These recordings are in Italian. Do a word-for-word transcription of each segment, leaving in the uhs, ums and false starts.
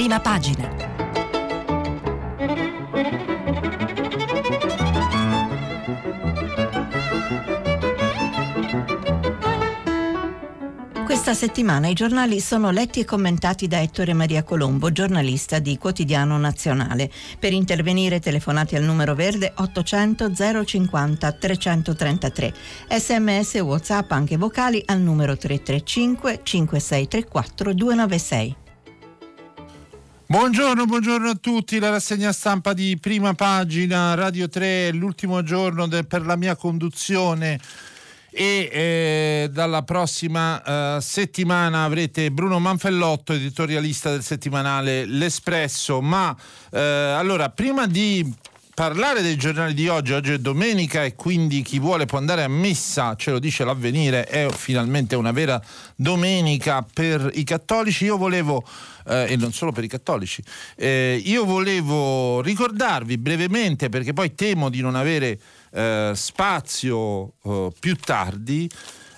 prima pagina. Questa settimana i giornali sono letti e commentati da Ettore Maria Colombo, giornalista di Quotidiano Nazionale. Per intervenire telefonate al numero verde ottocento zero cinquanta trecentotrentatré. S M S e WhatsApp anche vocali al numero tre tre cinque cinque sei tre quattro due nove sei. Buongiorno, buongiorno a tutti. La rassegna stampa di prima pagina, Radio tre, l'ultimo giorno del, per la mia conduzione. E eh, dalla prossima eh, settimana avrete Bruno Manfellotto, editorialista del settimanale L'Espresso. Ma eh, allora, prima di parlare dei giornali di oggi, oggi è domenica e quindi chi vuole può andare a messa, ce lo dice l'Avvenire, è finalmente una vera domenica per i cattolici. Io volevo, eh, e non solo per i cattolici, eh, io volevo ricordarvi brevemente, perché poi temo di non avere eh, spazio eh, più tardi,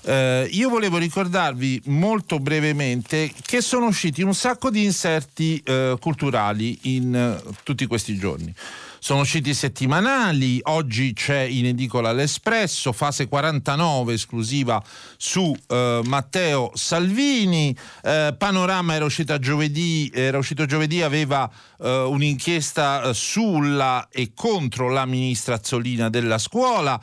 eh, io volevo ricordarvi molto brevemente che sono usciti un sacco di inserti eh, culturali in eh, tutti questi giorni. Sono usciti settimanali, oggi c'è in edicola L'Espresso, fase quarantanove esclusiva su eh, Matteo Salvini, eh, Panorama era uscita giovedì, era uscito giovedì, aveva eh, un'inchiesta sulla e contro la ministra Azzolina della scuola.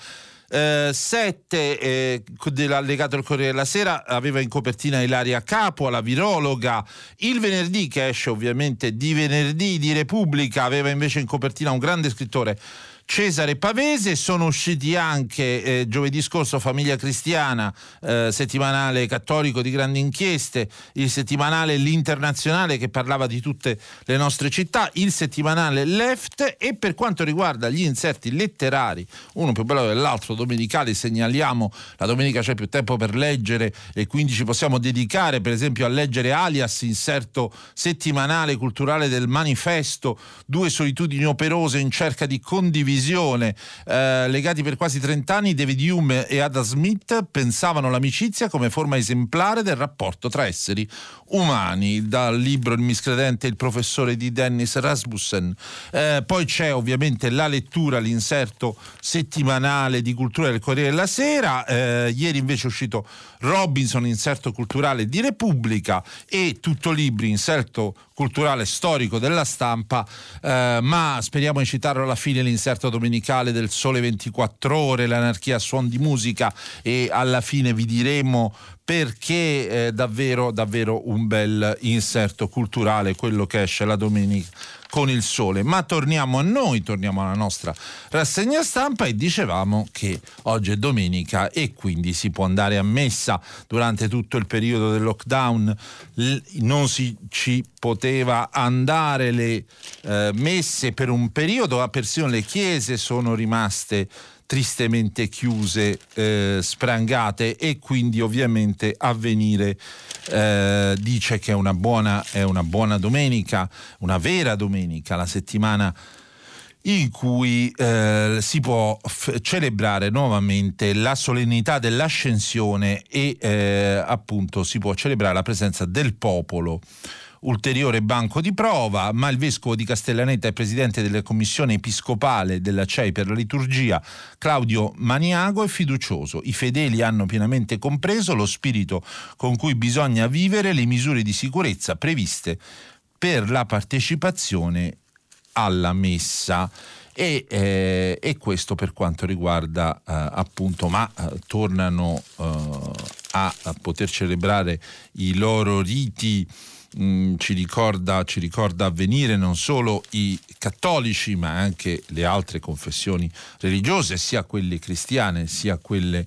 Eh, sette eh, dell'allegato al Corriere della Sera aveva in copertina Ilaria Capua, la virologa. Il venerdì, che esce ovviamente di venerdì, di Repubblica, aveva invece in copertina un grande scrittore, Cesare Pavese. Sono usciti anche eh, giovedì scorso Famiglia Cristiana, eh, settimanale cattolico di grandi inchieste, il settimanale L'Internazionale che parlava di tutte le nostre città, il settimanale Left. E per quanto riguarda gli inserti letterari, uno più bello dell'altro, domenicali, segnaliamo, la domenica c'è più tempo per leggere e quindi ci possiamo dedicare per esempio a leggere Alias, inserto settimanale culturale del Manifesto, due solitudini operose in cerca di condivisione. Eh, legati per quasi trent'anni, David Hume e Adam Smith pensavano l'amicizia come forma esemplare del rapporto tra esseri umani, dal libro Il miscredente e il professore di Dennis Rasmussen. Eh, poi c'è ovviamente la lettura, l'inserto settimanale di cultura del Corriere della Sera. Eh, ieri invece è uscito Robinson, inserto culturale di Repubblica, e Tutto Libri, inserto culturale storico della Stampa, eh, ma speriamo di citarlo alla fine, l'inserto domenicale del Sole ventiquattro Ore, l'anarchia a suon di musica, e alla fine vi diremo perché è davvero, davvero un bel inserto culturale quello che esce la domenica con il Sole. Ma torniamo a noi, torniamo alla nostra rassegna stampa, e dicevamo che oggi è domenica e quindi si può andare a messa. Durante tutto il periodo del lockdown non si ci poteva andare, le eh, messe per un periodo, persino le chiese sono rimaste tristemente chiuse, eh, sprangate, e quindi ovviamente Avvenire eh, dice che è una buona, è una buona domenica, una vera domenica, la settimana in cui eh, si può f- celebrare nuovamente la solennità dell'Ascensione e eh, appunto si può celebrare la presenza del popolo. Ulteriore banco di prova, ma il vescovo di Castellaneta e presidente della commissione episcopale della C E I per la liturgia, Claudio Maniago, è fiducioso. I fedeli hanno pienamente compreso lo spirito con cui bisogna vivere le misure di sicurezza previste per la partecipazione alla messa. E, eh, e questo per quanto riguarda eh, appunto, ma eh, tornano eh, a, a poter celebrare i loro riti. Mm, ci ricorda, ci ricorda Avvenire, non solo i cattolici ma anche le altre confessioni religiose, sia quelle cristiane sia quelle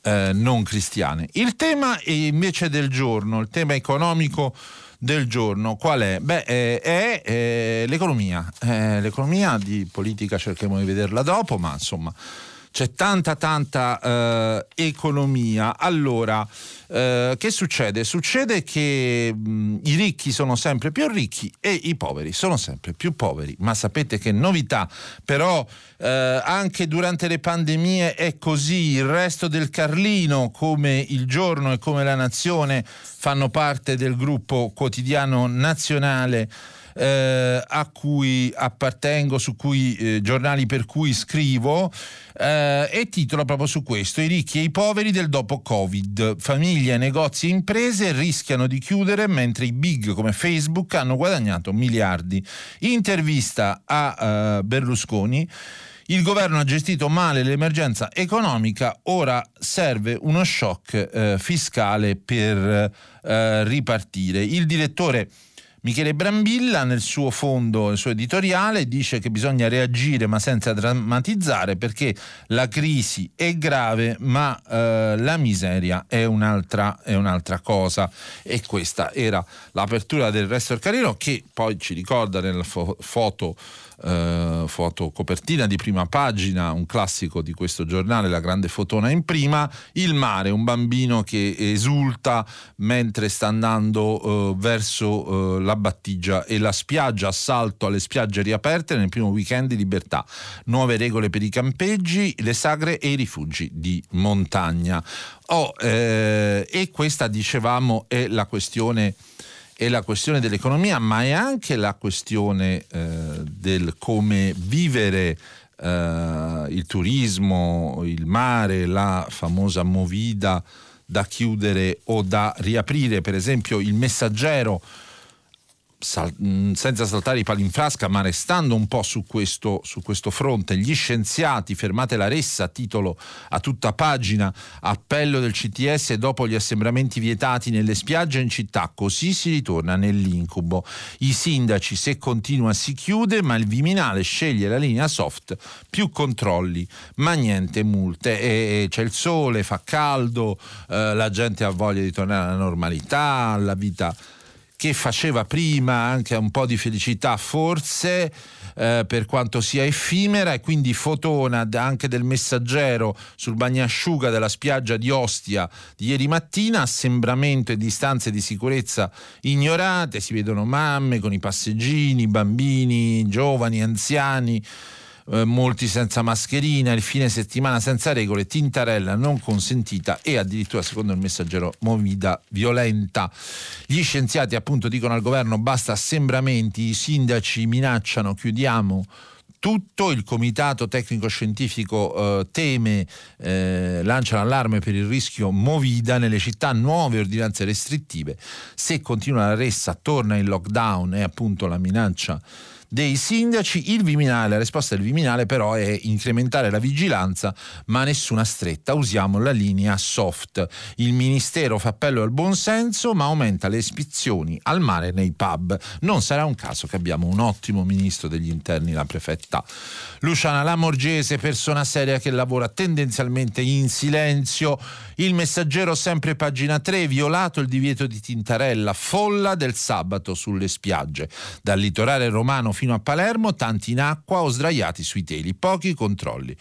eh, non cristiane. Il tema è invece del giorno, il tema economico del giorno qual è? Beh, eh, è eh, l'economia. Eh, l'economia, di politica cercheremo di vederla dopo, ma insomma c'è tanta tanta eh, economia. Allora, eh, che succede? Succede che mh, i ricchi sono sempre più ricchi e i poveri sono sempre più poveri. Ma sapete che novità? Però eh, anche durante le pandemie è così. Il Resto del Carlino, come Il Giorno e come La Nazione, fanno parte del gruppo Quotidiano Nazionale. eh, a cui appartengo, su cui eh, giornali per cui scrivo, eh, e titola proprio su questo: i ricchi e i poveri del dopo Covid, famiglie, negozi e imprese rischiano di chiudere mentre i big come Facebook hanno guadagnato miliardi. Intervista a eh, Berlusconi: il governo ha gestito male l'emergenza economica, ora serve uno shock eh, fiscale per eh, ripartire. Il direttore Michele Brambilla nel suo fondo, nel suo editoriale, dice che bisogna reagire ma senza drammatizzare, perché la crisi è grave ma eh, la miseria è un'altra, è un'altra cosa. E questa era l'apertura del Resto del Carlino, che poi ci ricorda nella fo- foto eh, fotocopertina di prima pagina, un classico di questo giornale, la grande fotona in prima, il mare, un bambino che esulta mentre sta andando eh, verso eh, la battigia e la spiaggia. Assalto alle spiagge riaperte nel primo weekend di libertà, nuove regole per i campeggi, le sagre e i rifugi di montagna. Oh, eh, e questa, dicevamo, è la questione è la questione dell'economia, ma è anche la questione eh, del come vivere eh, il turismo, il mare, la famosa movida da chiudere o da riaprire. Per esempio il Messaggero, sal- senza saltare i pali in frasca, ma restando un po' su questo, su questo fronte: gli scienziati, fermate la ressa, titolo a tutta pagina, appello del C T S dopo gli assembramenti vietati nelle spiagge e in città, così si ritorna nell'incubo. I sindaci: se continua si chiude, ma il Viminale sceglie la linea soft, più controlli ma niente multe. E c'è il sole, fa caldo, eh, la gente ha voglia di tornare alla normalità, alla vita che faceva prima, anche un po' di felicità forse, eh, per quanto sia effimera. E quindi fotona anche del Messaggero sul bagnasciuga della spiaggia di Ostia di ieri mattina: assembramento e distanze di sicurezza ignorate, si vedono mamme con i passeggini, bambini, giovani, anziani, eh, molti senza mascherina, il fine settimana senza regole, tintarella non consentita e addirittura, secondo il Messaggero, movida violenta. Gli scienziati appunto dicono al governo basta assembramenti, i sindaci minacciano chiudiamo tutto, il comitato tecnico scientifico eh, teme, eh, lancia l'allarme per il rischio movida nelle città, nuove ordinanze restrittive, se continua la ressa torna il lockdown, è appunto la minaccia dei sindaci. Il Viminale, la risposta del Viminale però è incrementare la vigilanza, ma nessuna stretta, usiamo la linea soft. Il ministero fa appello al buonsenso ma aumenta le ispezioni al mare nei pub. Non sarà un caso che abbiamo un ottimo ministro degli interni, la prefetta Luciana Lamorgese, persona seria che lavora tendenzialmente in silenzio. Il Messaggero, sempre pagina tre: violato il divieto di tintarella, folla del sabato sulle spiagge, dal litorale romano fino a Palermo, tanti in acqua o sdraiati sui teli, pochi controlli.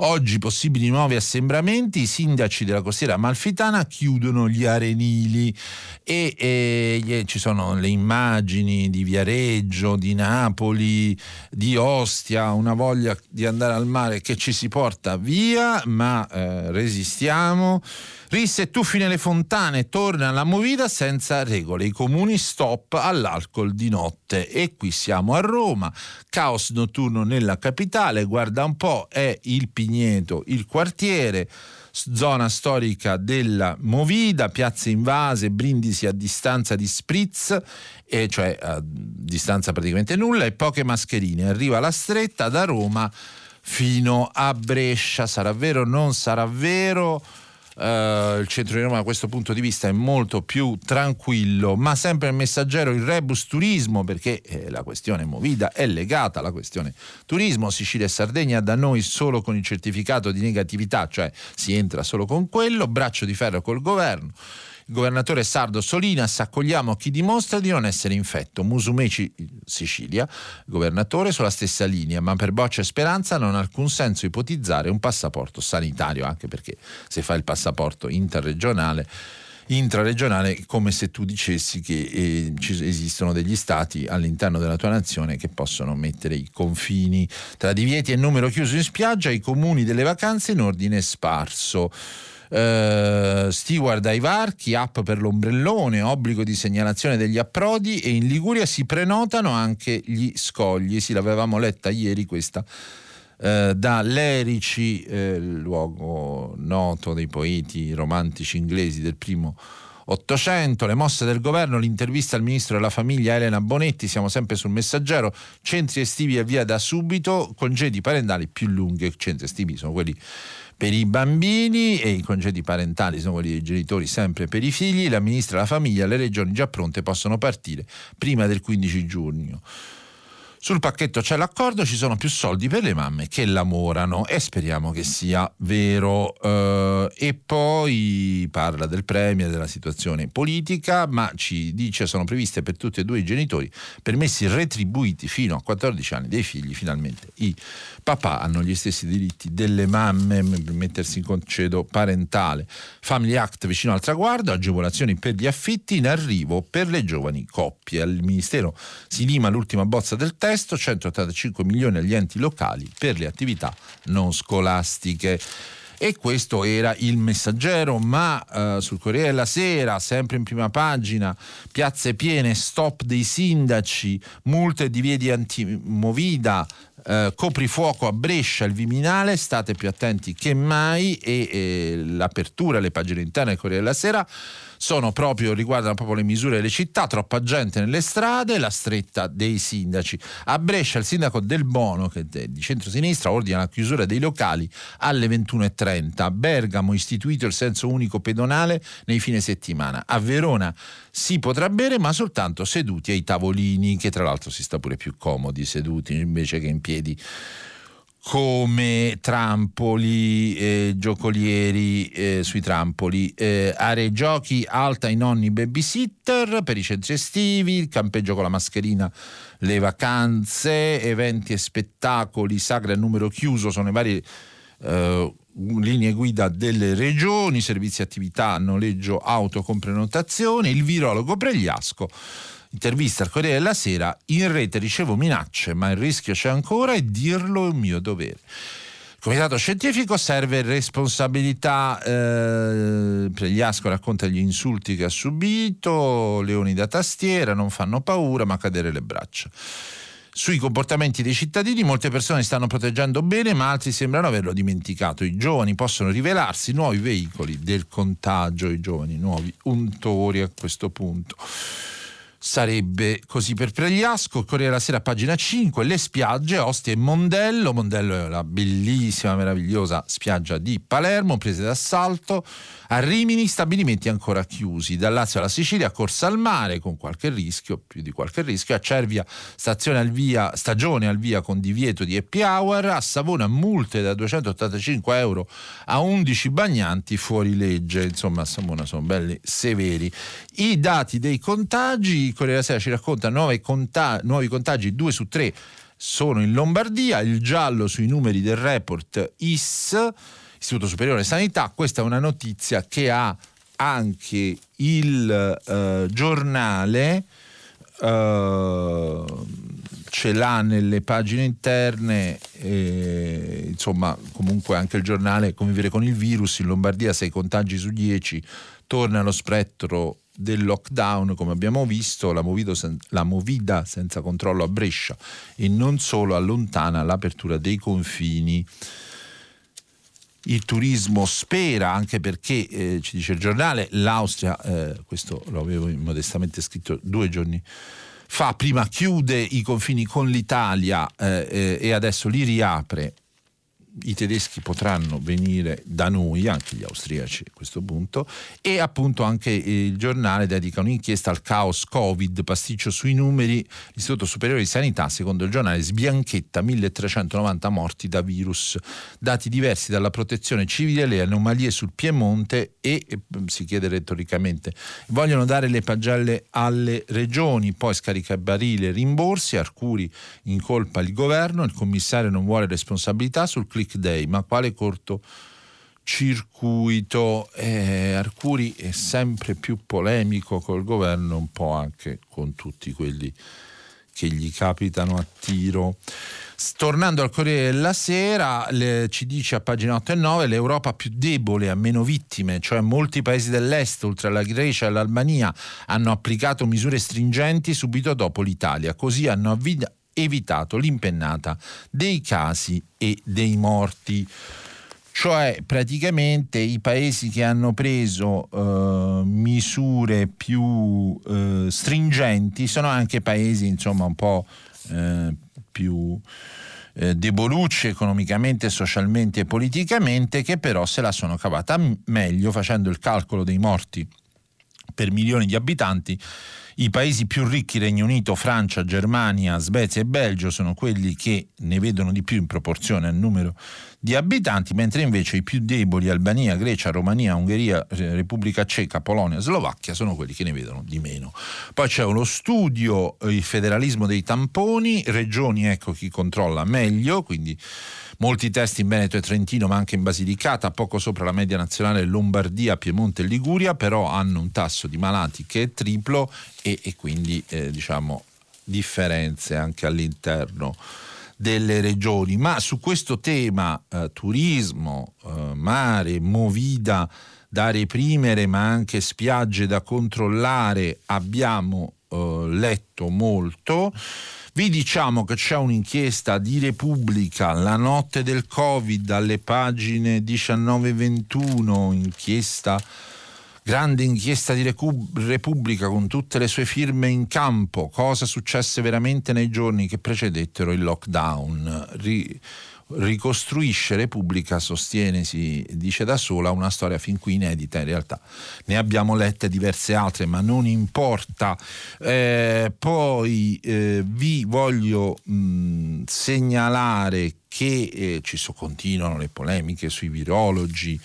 Oggi possibili nuovi assembramenti, i sindaci della costiera amalfitana chiudono gli arenili. E, e, e ci sono le immagini di Viareggio, di Napoli, di Ostia, una voglia di andare al mare che ci si porta via, ma eh, resistiamo. Risse e tuffi nelle fontane, torna la movida senza regole, i comuni stop all'alcol di notte. E qui siamo a Roma, caos notturno nella capitale, guarda un po', è il Pigneto il quartiere, zona storica della movida, piazze invase, brindisi a distanza di spritz, e cioè a distanza praticamente nulla, e poche mascherine. Arriva la stretta da Roma fino a Brescia, sarà vero o non sarà vero? Uh, il centro di Roma da questo punto di vista è molto più tranquillo, ma sempre il Messaggero, il rebus turismo, perché eh, la questione movida è legata alla questione turismo. Sicilia e Sardegna da noi solo con il certificato di negatività, cioè si entra solo con quello. Braccio di ferro col governo. Il governatore sardo Solinas: accogliamo chi dimostra di non essere infetto. Musumeci, Sicilia, il governatore sulla stessa linea, ma per Boccia e Speranza non ha alcun senso ipotizzare un passaporto sanitario, anche perché se fa il passaporto interregionale, intraregionale, è come se tu dicessi che eh, ci esistono degli stati all'interno della tua nazione che possono mettere i confini. Tra divieti e numero chiuso in spiaggia, i comuni delle vacanze in ordine sparso. eh, steward ai varchi, app per l'ombrellone, obbligo di segnalazione degli approdi, e in Liguria si prenotano anche gli scogli. Sì, l'avevamo letta ieri questa, eh, da Lerici, eh, luogo noto dei poeti romantici inglesi del primo Ottocento. Le mosse del governo, l'intervista al ministro della famiglia Elena Bonetti. Siamo sempre sul Messaggero. Centri estivi e via da subito, congedi parentali più lunghi. Centri estivi sono quelli per i bambini e i congedi parentali sono quelli dei genitori, sempre per i figli. La ministra della famiglia: le regioni già pronte possono partire prima del quindici giugno. Sul pacchetto c'è l'accordo, ci sono più soldi per le mamme che lavorano, e speriamo che sia vero. Eh, e poi parla del premio e della situazione politica, ma ci dice sono previste per tutti e due i genitori permessi retribuiti fino a quattordici anni dei figli. Finalmente i papà hanno gli stessi diritti delle mamme per mettersi in congedo parentale. Family Act vicino al traguardo, agevolazioni per gli affitti in arrivo per le giovani coppie. Al Ministero si lima l'ultima bozza del testo, centottantacinque milioni agli enti locali per le attività non scolastiche. E questo era il Messaggero, ma eh, sul Corriere della Sera, sempre in prima pagina, piazze piene, stop dei sindaci, multe e divieti antimovida, eh, coprifuoco a Brescia, il Viminale, state più attenti che mai. E, e l'apertura, le pagine interne del Corriere della Sera sono proprio, riguardano proprio le misure delle città, troppa gente nelle strade, la stretta dei sindaci. A Brescia il sindaco Del Bono, che è di centrosinistra, ordina la chiusura dei locali alle ventuno e trenta. A Bergamo istituito il senso unico pedonale nei fine settimana. A Verona si potrà bere, ma soltanto seduti ai tavolini, che tra l'altro si sta pure più comodi seduti invece che in piedi, come trampoli, eh, giocolieri eh, sui trampoli, eh, aree giochi alta ai nonni babysitter per i centri estivi, il campeggio con la mascherina, le vacanze, eventi e spettacoli, sagre a numero chiuso, sono le varie eh, linee guida delle regioni, servizi e attività, noleggio auto con prenotazione. Il virologo Pregliasco, intervista al Corriere della Sera: in rete ricevo minacce, ma il rischio c'è ancora e dirlo è un mio dovere. Il comitato scientifico serve responsabilità, eh, Pregliasco racconta gli insulti che ha subito, leoni da tastiera, non fanno paura ma cadere le braccia. Sui comportamenti dei cittadini, molte persone stanno proteggendo bene, ma altri sembrano averlo dimenticato. I giovani possono rivelarsi nuovi veicoli del contagio, i giovani nuovi untori a questo punto. Sarebbe così per Pregliasco. Corriere della Sera, pagina cinque, le spiagge, Ostia e Mondello. Mondello è la bellissima, meravigliosa spiaggia di Palermo, prese d'assalto. A Rimini stabilimenti ancora chiusi, dal Lazio alla Sicilia corsa al mare con qualche rischio, più di qualche rischio. A Cervia stazione al via, stagione al via con divieto di happy hour. A Savona multe da duecentottantacinque euro a undici bagnanti fuori legge. Insomma, a Savona sono belli severi. I dati dei contagi, Corriere della Sera ci racconta nuovi contagi, nuovi contagi due su tre sono in Lombardia, il giallo sui numeri del report I S, Istituto Superiore Sanità. Questa è una notizia che ha anche il eh, giornale, eh, ce l'ha nelle pagine interne, eh, insomma comunque anche il giornale, convivere con il virus, in Lombardia sei contagi su dieci, torna allo spettro del lockdown, come abbiamo visto, la, sen- la movida senza controllo a Brescia e non solo, allontana l'apertura dei confini. Il turismo spera, anche perché, eh, ci dice il giornale, l'Austria, eh, questo lo avevo modestamente scritto due giorni fa, prima chiude i confini con l'Italia eh, eh, e adesso li riapre. I tedeschi potranno venire da noi, anche gli austriaci a questo punto. E appunto anche il giornale dedica un'inchiesta al caos Covid, pasticcio sui numeri, l'Istituto Superiore di Sanità, secondo il giornale, sbianchetta milletrecentonovanta morti da virus, dati diversi dalla protezione civile, le anomalie sul Piemonte e, e si chiede retoricamente, vogliono dare le pagelle alle regioni, poi scaricabarile rimborsi, Arcuri incolpa il governo, il commissario non vuole responsabilità sul click day, ma quale cortocircuito. eh, Arcuri è sempre più polemico col governo, un po' anche con tutti quelli che gli capitano a tiro. Tornando al Corriere della Sera, le, ci dice a pagina otto e nove: l'Europa più debole ha meno vittime, cioè molti paesi dell'est oltre alla Grecia e all'Albania hanno applicato misure stringenti subito dopo l'Italia, così hanno avvi- evitato l'impennata dei casi e dei morti. Cioè praticamente i paesi che hanno preso eh, misure più eh, stringenti sono anche paesi insomma un po' eh, più eh, debolucci economicamente, socialmente e politicamente, che però se la sono cavata meglio. Facendo il calcolo dei morti per milioni di abitanti, i paesi più ricchi, Regno Unito, Francia, Germania, Svezia e Belgio, sono quelli che ne vedono di più in proporzione al numero di abitanti, mentre invece i più deboli, Albania, Grecia, Romania, Ungheria, Repubblica Ceca, Polonia, Slovacchia, sono quelli che ne vedono di meno. Poi c'è uno studio, il federalismo dei tamponi, regioni, ecco chi controlla meglio, quindi molti test in Veneto e Trentino, ma anche in Basilicata, poco sopra la media nazionale Lombardia, Piemonte e Liguria, però hanno un tasso di malati che è triplo e, e quindi eh, diciamo differenze anche all'interno delle regioni. Ma su questo tema eh, turismo, eh, mare, movida da reprimere, ma anche spiagge da controllare, abbiamo eh, letto molto. Vi diciamo che c'è un'inchiesta di Repubblica, la notte del Covid, alle pagine diciannove e ventuno, inchiesta, grande inchiesta di Repubblica con tutte le sue firme in campo, cosa successe veramente nei giorni che precedettero il lockdown. Ri- ricostruisce Repubblica, sostiene, si dice da sola, una storia fin qui inedita. In realtà ne abbiamo lette diverse altre, ma non importa. Eh, poi eh, vi voglio mh, segnalare che eh, ci so, continuano le polemiche sui virologi,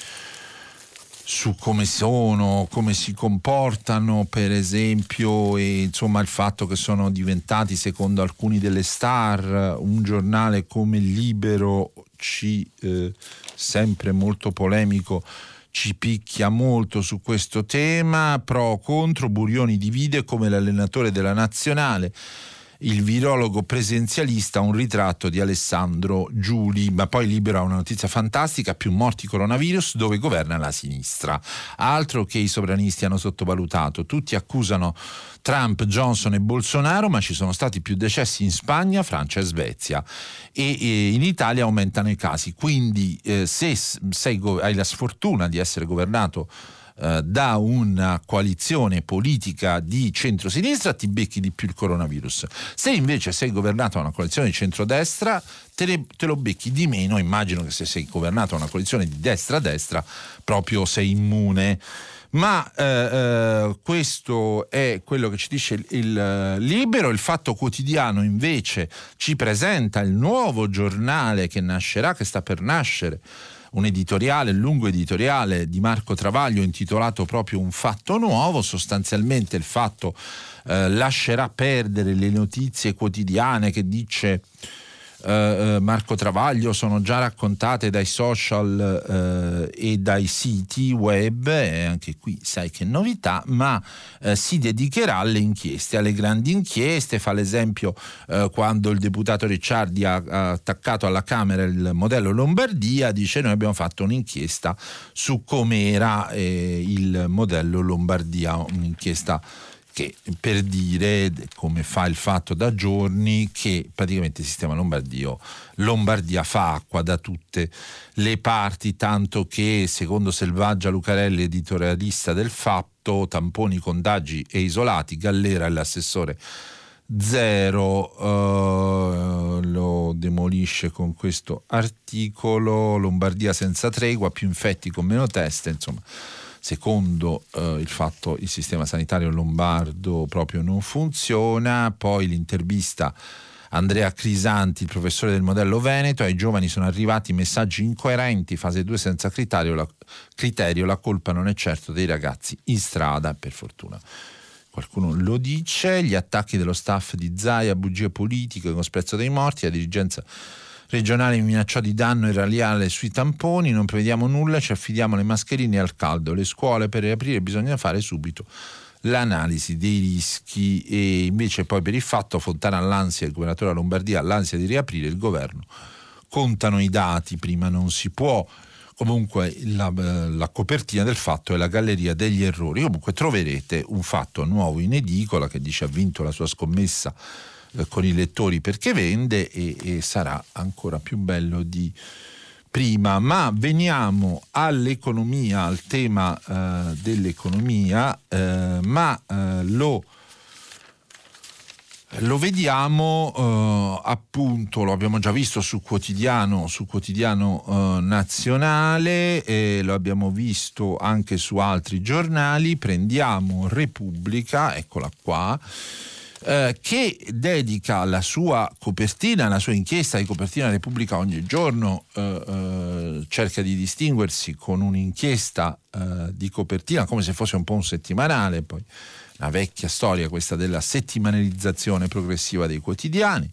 su come sono, come si comportano, per esempio, e insomma il fatto che sono diventati, secondo alcuni, delle star. Un giornale come Libero, ci eh, sempre molto polemico, ci picchia molto su questo tema. Pro o contro, Burioni divide come l'allenatore della nazionale, il virologo presenzialista, un ritratto di Alessandro Giuli. Ma poi Libero ha una notizia fantastica: più morti coronavirus dove governa la sinistra. Altro che i sovranisti hanno sottovalutato, tutti accusano Trump, Johnson e Bolsonaro, ma ci sono stati più decessi in Spagna, Francia e Svezia, e, e in Italia aumentano i casi. Quindi eh, se sei, hai la sfortuna di essere governato da una coalizione politica di centrosinistra, ti becchi di più il coronavirus. Se invece sei governato da una coalizione di centrodestra, te, le, te lo becchi di meno. Immagino che se sei governato da una coalizione di destra-destra proprio sei immune. Ma eh, eh, questo è quello che ci dice il, il Libero. Il Fatto Quotidiano invece ci presenta il nuovo giornale che nascerà, che sta per nascere, un editoriale, lungo editoriale di Marco Travaglio intitolato proprio Un Fatto Nuovo. Sostanzialmente il Fatto eh, lascerà perdere le notizie quotidiane che, dice eh, Marco Travaglio, sono già raccontate dai social eh, e dai siti web, e anche qui sai che novità, ma eh, si dedicherà alle inchieste, alle grandi inchieste. Fa l'esempio eh, quando il deputato Ricciardi ha, ha attaccato alla Camera il modello Lombardia, dice: noi abbiamo fatto un'inchiesta su come era eh, il modello Lombardia, un'inchiesta che, per dire, come fa il Fatto da giorni, che praticamente il sistema lombardio Lombardia fa acqua da tutte le parti, tanto che, secondo Selvaggia Lucarelli, editorialista del Fatto, tamponi, contagi e isolati, Gallera e l'assessore Zero eh, lo demolisce con questo articolo. Lombardia senza tregua, più infetti con meno teste. Insomma, secondo eh, il Fatto, il sistema sanitario lombardo proprio non funziona. Poi l'intervista Andrea Crisanti, il professore del modello Veneto: ai giovani sono arrivati messaggi incoerenti, fase due senza criterio, la, criterio, la colpa non è certo dei ragazzi in strada, per fortuna qualcuno lo dice. Gli attacchi dello staff di Zaia, bugie politiche con sprezzo dei morti, la dirigenza regionale minacciò di danno e irreale sui tamponi, non prevediamo nulla, ci affidiamo alle mascherine e al caldo, le scuole per riaprire bisogna fare subito l'analisi dei rischi, e invece poi per il fatto Fontana all'ansia, il governatore della Lombardia all'ansia di riaprire il governo, contano i dati, prima non si può. Comunque la, la copertina del Fatto è la galleria degli errori. Comunque troverete un Fatto nuovo in edicola che dice ha vinto la sua scommessa eh, con i lettori perché vende, e, e sarà ancora più bello di prima. Ma veniamo all'economia, al tema eh, dell'economia, eh, ma eh, lo... Lo vediamo eh, appunto, lo abbiamo già visto su Quotidiano, su Quotidiano eh, Nazionale, e lo abbiamo visto anche su altri giornali. Prendiamo Repubblica, eccola qua, eh, che dedica la sua copertina, la sua inchiesta di copertina Repubblica ogni giorno, eh, eh, cerca di distinguersi con un'inchiesta eh, di copertina come se fosse un po' un settimanale, poi una vecchia storia questa della settimanalizzazione progressiva dei quotidiani.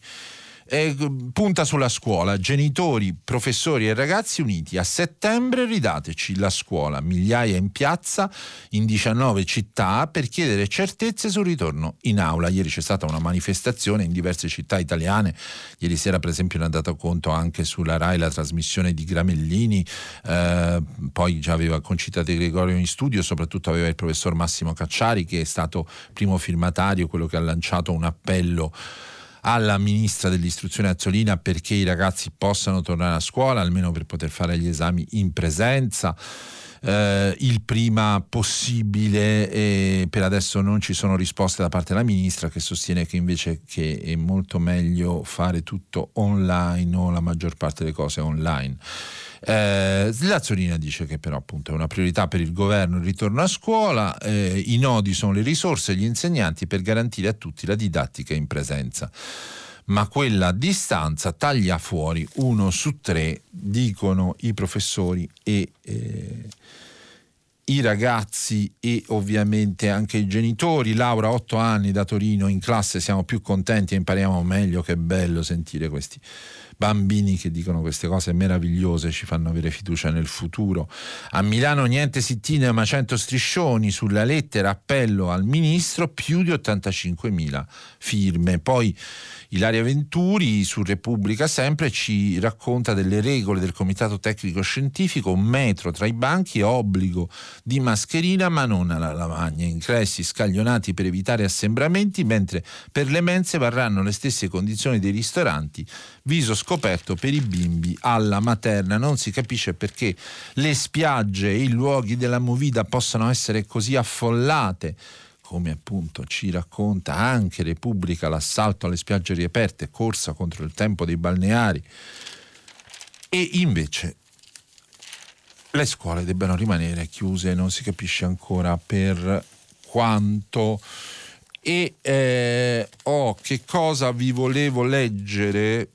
E punta sulla scuola: genitori, professori e ragazzi uniti, a settembre ridateci la scuola. Migliaia in piazza in diciannove città per chiedere certezze sul ritorno in aula. Ieri c'è stata una manifestazione in diverse città italiane. Ieri sera per esempio ne ha dato conto anche sulla Rai la trasmissione di Gramellini, eh, poi già aveva Concita De Gregorio in studio, soprattutto aveva il professor Massimo Cacciari, che è stato primo firmatario, quello che ha lanciato un appello alla ministra dell'istruzione Azzolina perché i ragazzi possano tornare a scuola almeno per poter fare gli esami in presenza eh, il prima possibile, e per adesso non ci sono risposte da parte della ministra, che sostiene che invece che è molto meglio fare tutto online o la maggior parte delle cose online. Eh, Azzolina dice che però appunto è una priorità per il governo il ritorno a scuola, eh, i nodi sono le risorse e gli insegnanti per garantire a tutti la didattica in presenza, ma quella a distanza taglia fuori uno su tre, dicono i professori e eh, i ragazzi e ovviamente anche i genitori. Laura, otto anni, da Torino: in classe siamo più contenti e impariamo meglio. Che bello sentire questi bambini che dicono queste cose meravigliose, ci fanno avere fiducia nel futuro. A Milano niente sittine ma cento striscioni sulla lettera appello al ministro, più di ottantacinquemila firme. Poi Ilaria Venturi su Repubblica sempre ci racconta delle regole del comitato tecnico scientifico: un metro tra i banchi, obbligo di mascherina ma non alla lavagna, ingressi scaglionati per evitare assembramenti, mentre per le mense varranno le stesse condizioni dei ristoranti, viso scoperto per i bimbi alla materna. Non si capisce perché le spiagge e i luoghi della movida possano essere così affollate, come appunto ci racconta anche Repubblica. L'assalto alle spiagge riaperte, corsa contro il tempo dei balneari, e invece le scuole debbano rimanere chiuse, non si capisce ancora per quanto. E eh, oh, che cosa vi volevo leggere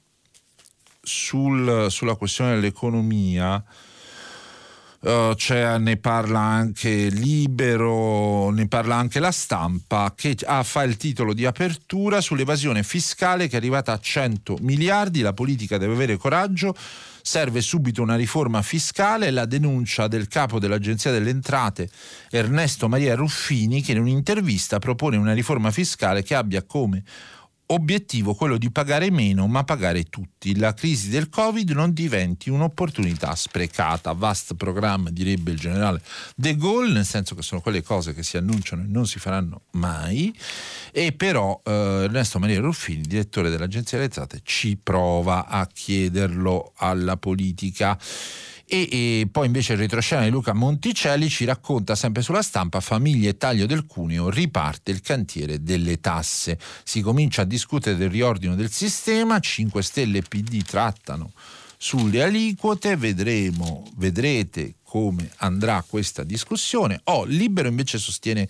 Sul, sulla questione dell'economia. Uh, cioè, ne parla anche Libero, ne parla anche La Stampa, che ah, fa il titolo di apertura sull'evasione fiscale che è arrivata a cento miliardi. La politica deve avere coraggio, serve subito una riforma fiscale. La denuncia del capo dell'Agenzia delle Entrate Ernesto Maria Ruffini, che in un'intervista propone una riforma fiscale che abbia come obiettivo quello di pagare meno ma pagare tutti. La crisi del Covid non diventi un'opportunità sprecata. Vast programma, direbbe il generale De Gaulle, nel senso che sono quelle cose che si annunciano e non si faranno mai. E però eh, Ernesto Maria Ruffini, direttore dell'Agenzia delle Entrate, ci prova a chiederlo alla politica. E, e poi invece il retroscena di Luca Monticelli ci racconta sempre sulla Stampa: famiglie e taglio del cuneo, riparte il cantiere delle tasse, si comincia a discutere del riordino del sistema, cinque Stelle e P D trattano sulle aliquote, vedremo, vedrete come andrà questa discussione. Oh, Libero invece sostiene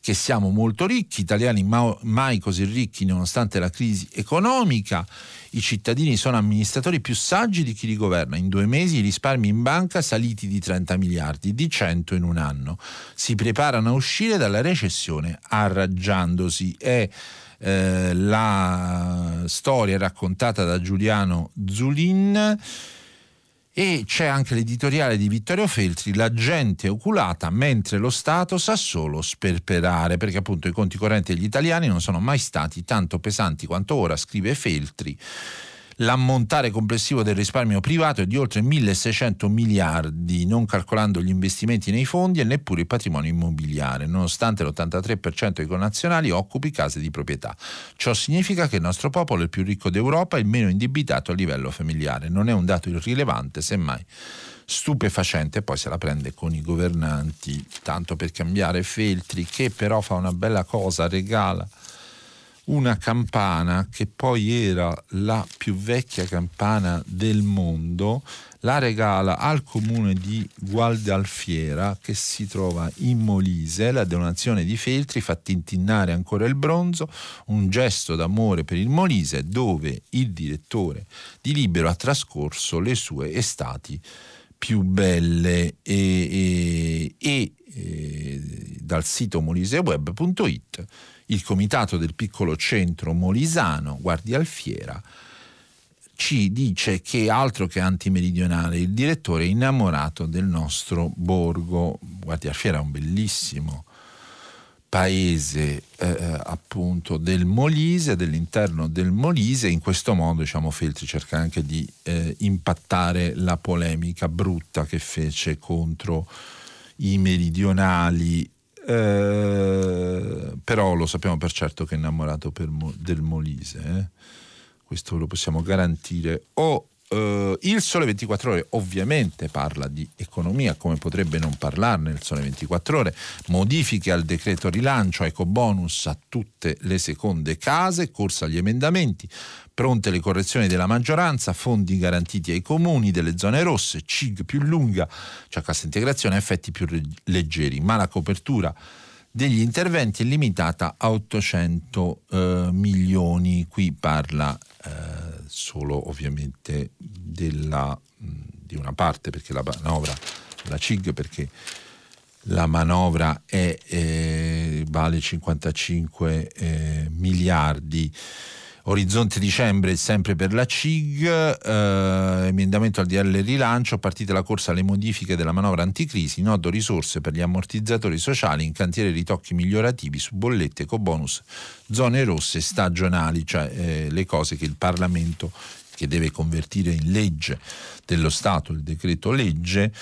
che siamo molto ricchi, italiani mai così ricchi nonostante la crisi economica, i cittadini sono amministratori più saggi di chi li governa, in due mesi i risparmi in banca saliti di trenta miliardi, di cento in un anno, si preparano a uscire dalla recessione arrangiandosi. È eh, la storia raccontata da Giuliano Zulin. E c'è anche l'editoriale di Vittorio Feltri, la gente oculata mentre lo Stato sa solo sperperare, perché appunto i conti correnti degli italiani non sono mai stati tanto pesanti quanto ora, scrive Feltri. L'ammontare complessivo del risparmio privato è di oltre milleseicento miliardi, non calcolando gli investimenti nei fondi e neppure il patrimonio immobiliare, nonostante l'ottantatré per cento dei connazionali occupi case di proprietà. Ciò significa che il nostro popolo è il più ricco d'Europa e il meno indebitato a livello familiare. Non è un dato irrilevante, semmai stupefacente, poi se la prende con i governanti. Tanto per cambiare, Feltri, che però fa una bella cosa, regala una campana che poi era la più vecchia campana del mondo, la regala al comune di Guadalfiera, che si trova in Molise. La donazione di Feltri fa tintinnare ancora il bronzo, un gesto d'amore per il Molise, dove il direttore di Libero ha trascorso le sue estati più belle. E, e, e, e dal sito moliseweb punto it il comitato del piccolo centro molisano Guadalfiera ci dice che altro che antimeridionale, il direttore è innamorato del nostro borgo. Guadalfiera è un bellissimo paese eh, appunto del Molise, dell'interno del Molise. In questo modo, diciamo, Feltri cerca anche di eh, impattare la polemica brutta che fece contro i meridionali. Eh, però lo sappiamo per certo che è innamorato per Mo- del Molise, eh? Questo lo possiamo garantire. Oh, eh, il Sole ventiquattro Ore ovviamente parla di economia, come potrebbe non parlarne il Sole ventiquattro Ore. Modifiche al decreto rilancio, ecobonus a tutte le seconde case, corsa agli emendamenti, pronte le correzioni della maggioranza, fondi garantiti ai comuni delle zone rosse, C I G più lunga, cioè cassa integrazione, effetti più leggeri, ma la copertura degli interventi è limitata a ottocento milioni. Qui parla eh, solo ovviamente della, di una parte, perché la manovra, la C I G, perché la manovra è, eh, vale cinquantacinque eh, miliardi. Orizzonte dicembre sempre per la C I G, eh, emendamento al D L rilancio, partita la corsa alle modifiche della manovra anticrisi, nodo risorse per gli ammortizzatori sociali, in cantiere ritocchi migliorativi su bollette, ecobonus, zone rosse stagionali, cioè eh, le cose che il Parlamento, che deve convertire in legge dello Stato il decreto legge,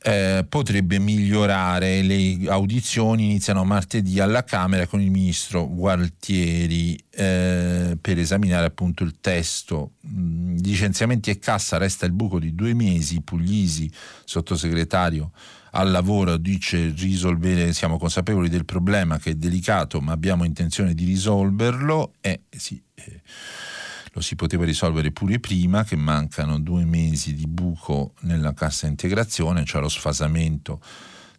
Eh, potrebbe migliorare. Le audizioni iniziano martedì alla Camera con il ministro Gualtieri eh, per esaminare appunto il testo. Mm, licenziamenti e cassa, resta il buco di due mesi. Puglisi, sottosegretario al lavoro, dice risolvere, siamo consapevoli del problema che è delicato ma abbiamo intenzione di risolverlo. Eh sì, eh. Lo si poteva risolvere pure prima, che mancano due mesi di buco nella cassa integrazione, cioè lo sfasamento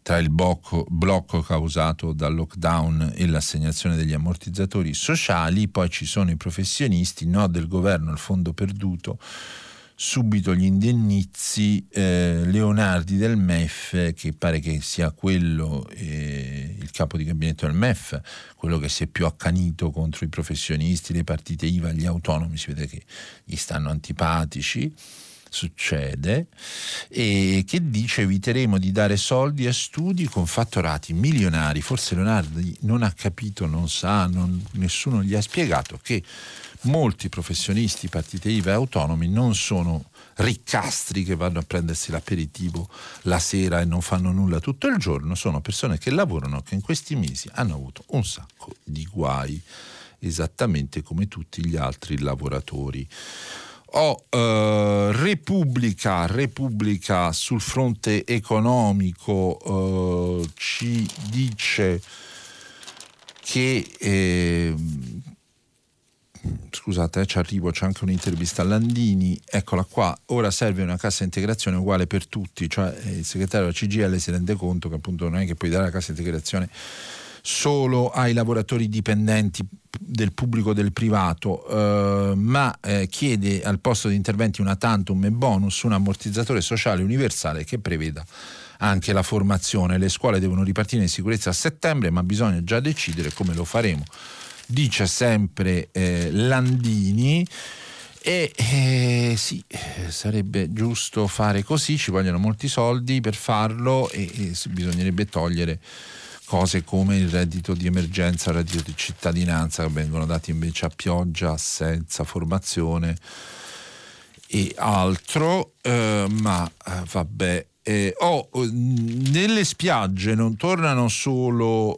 tra il blocco, blocco causato dal lockdown e l'assegnazione degli ammortizzatori sociali. Poi ci sono i professionisti, no del governo, il fondo perduto, subito gli indennizi, eh, Leonardi del M E F, che pare che sia quello, eh, il capo di gabinetto del M E F, quello che si è più accanito contro i professionisti, le partite I V A, gli autonomi, si vede che gli stanno antipatici, succede, e che dice eviteremo di dare soldi a studi con fattorati milionari. Forse Leonardi non ha capito, non sa, non, nessuno gli ha spiegato che molti professionisti, partite I V A e autonomi non sono riccastri che vanno a prendersi l'aperitivo la sera e non fanno nulla tutto il giorno, sono persone che lavorano, che in questi mesi hanno avuto un sacco di guai, esattamente come tutti gli altri lavoratori. Oh, eh, Repubblica, Repubblica sul fronte economico eh, ci dice che... Eh, Scusate, eh, ci arrivo, c'è anche un'intervista a Landini, eccola qua. Ora serve una cassa integrazione uguale per tutti, cioè eh, il segretario della C G I L si rende conto che appunto non è che puoi dare la cassa integrazione solo ai lavoratori dipendenti del pubblico e del privato, eh, ma eh, chiede al posto di interventi una tantum e bonus, un ammortizzatore sociale universale che preveda anche la formazione. Le scuole devono ripartire in sicurezza a settembre, ma bisogna già decidere come lo faremo, dice sempre eh, Landini. e eh, sì, sarebbe giusto fare così, ci vogliono molti soldi per farlo e, e bisognerebbe togliere cose come il reddito di emergenza, il reddito di cittadinanza che vengono dati invece a pioggia, senza formazione e altro, eh, ma vabbè. Eh, oh, nelle spiagge non tornano solo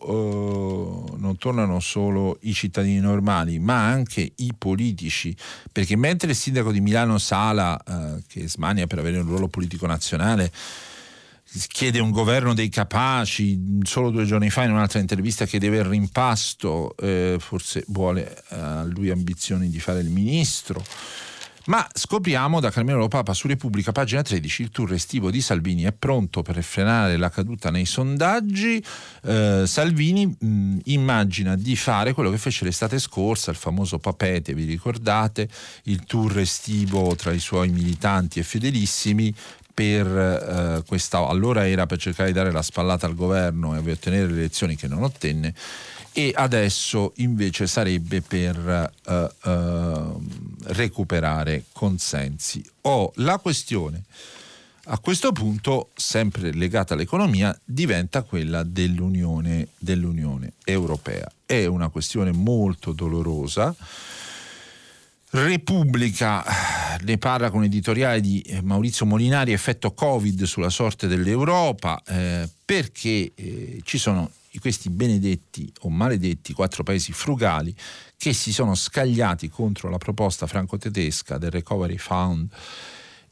eh, non tornano solo i cittadini normali, ma anche i politici, perché mentre il sindaco di Milano Sala, eh, che smania per avere un ruolo politico nazionale, chiede un governo dei capaci, solo due giorni fa in un'altra intervista chiedeva il rimpasto, eh, forse vuole eh, lui ambizioni di fare il ministro. Ma scopriamo da Carmelo Papa su Repubblica, pagina tredici, il tour estivo di Salvini è pronto per frenare la caduta nei sondaggi. Eh, Salvini mh, immagina di fare quello che fece l'estate scorsa, il famoso papete, vi ricordate, il tour estivo tra i suoi militanti e fedelissimi per eh, questa, allora era per cercare di dare la spallata al governo e ottenere le elezioni che non ottenne, e adesso invece sarebbe per uh, uh, recuperare consensi. Oh, la questione a questo punto, sempre legata all'economia, diventa quella dell'Unione, dell'Unione Europea. È una questione molto dolorosa. Repubblica ne parla con l'editoriale di Maurizio Molinari, effetto Covid sulla sorte dell'Europa, eh, perché eh, ci sono questi benedetti o maledetti quattro paesi frugali che si sono scagliati contro la proposta franco-tedesca del Recovery Fund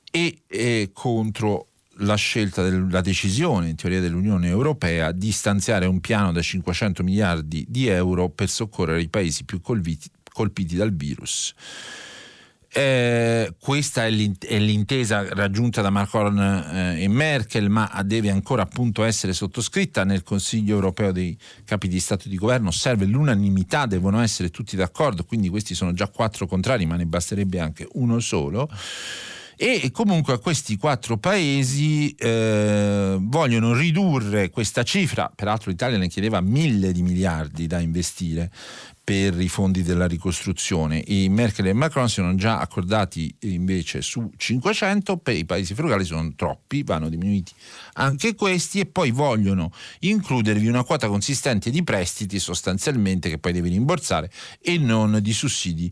e eh, contro la scelta, della decisione in teoria dell'Unione Europea di stanziare un piano da cinquecento miliardi di euro per soccorrere i paesi più colpiti, colpiti dal virus. Eh, questa è l'intesa raggiunta da Macron eh, e Merkel, ma deve ancora appunto essere sottoscritta nel Consiglio europeo dei capi di Stato e di Governo. Serve l'unanimità, devono essere tutti d'accordo, quindi questi sono già quattro contrari, ma ne basterebbe anche uno solo. E comunque questi quattro paesi eh, vogliono ridurre questa cifra, peraltro l'Italia ne chiedeva mille di miliardi da investire per i fondi della ricostruzione, e Merkel e Macron si sono già accordati invece su cinquecento, per i paesi frugali sono troppi, vanno diminuiti anche questi, e poi vogliono includervi una quota consistente di prestiti sostanzialmente che poi devi rimborsare e non di sussidi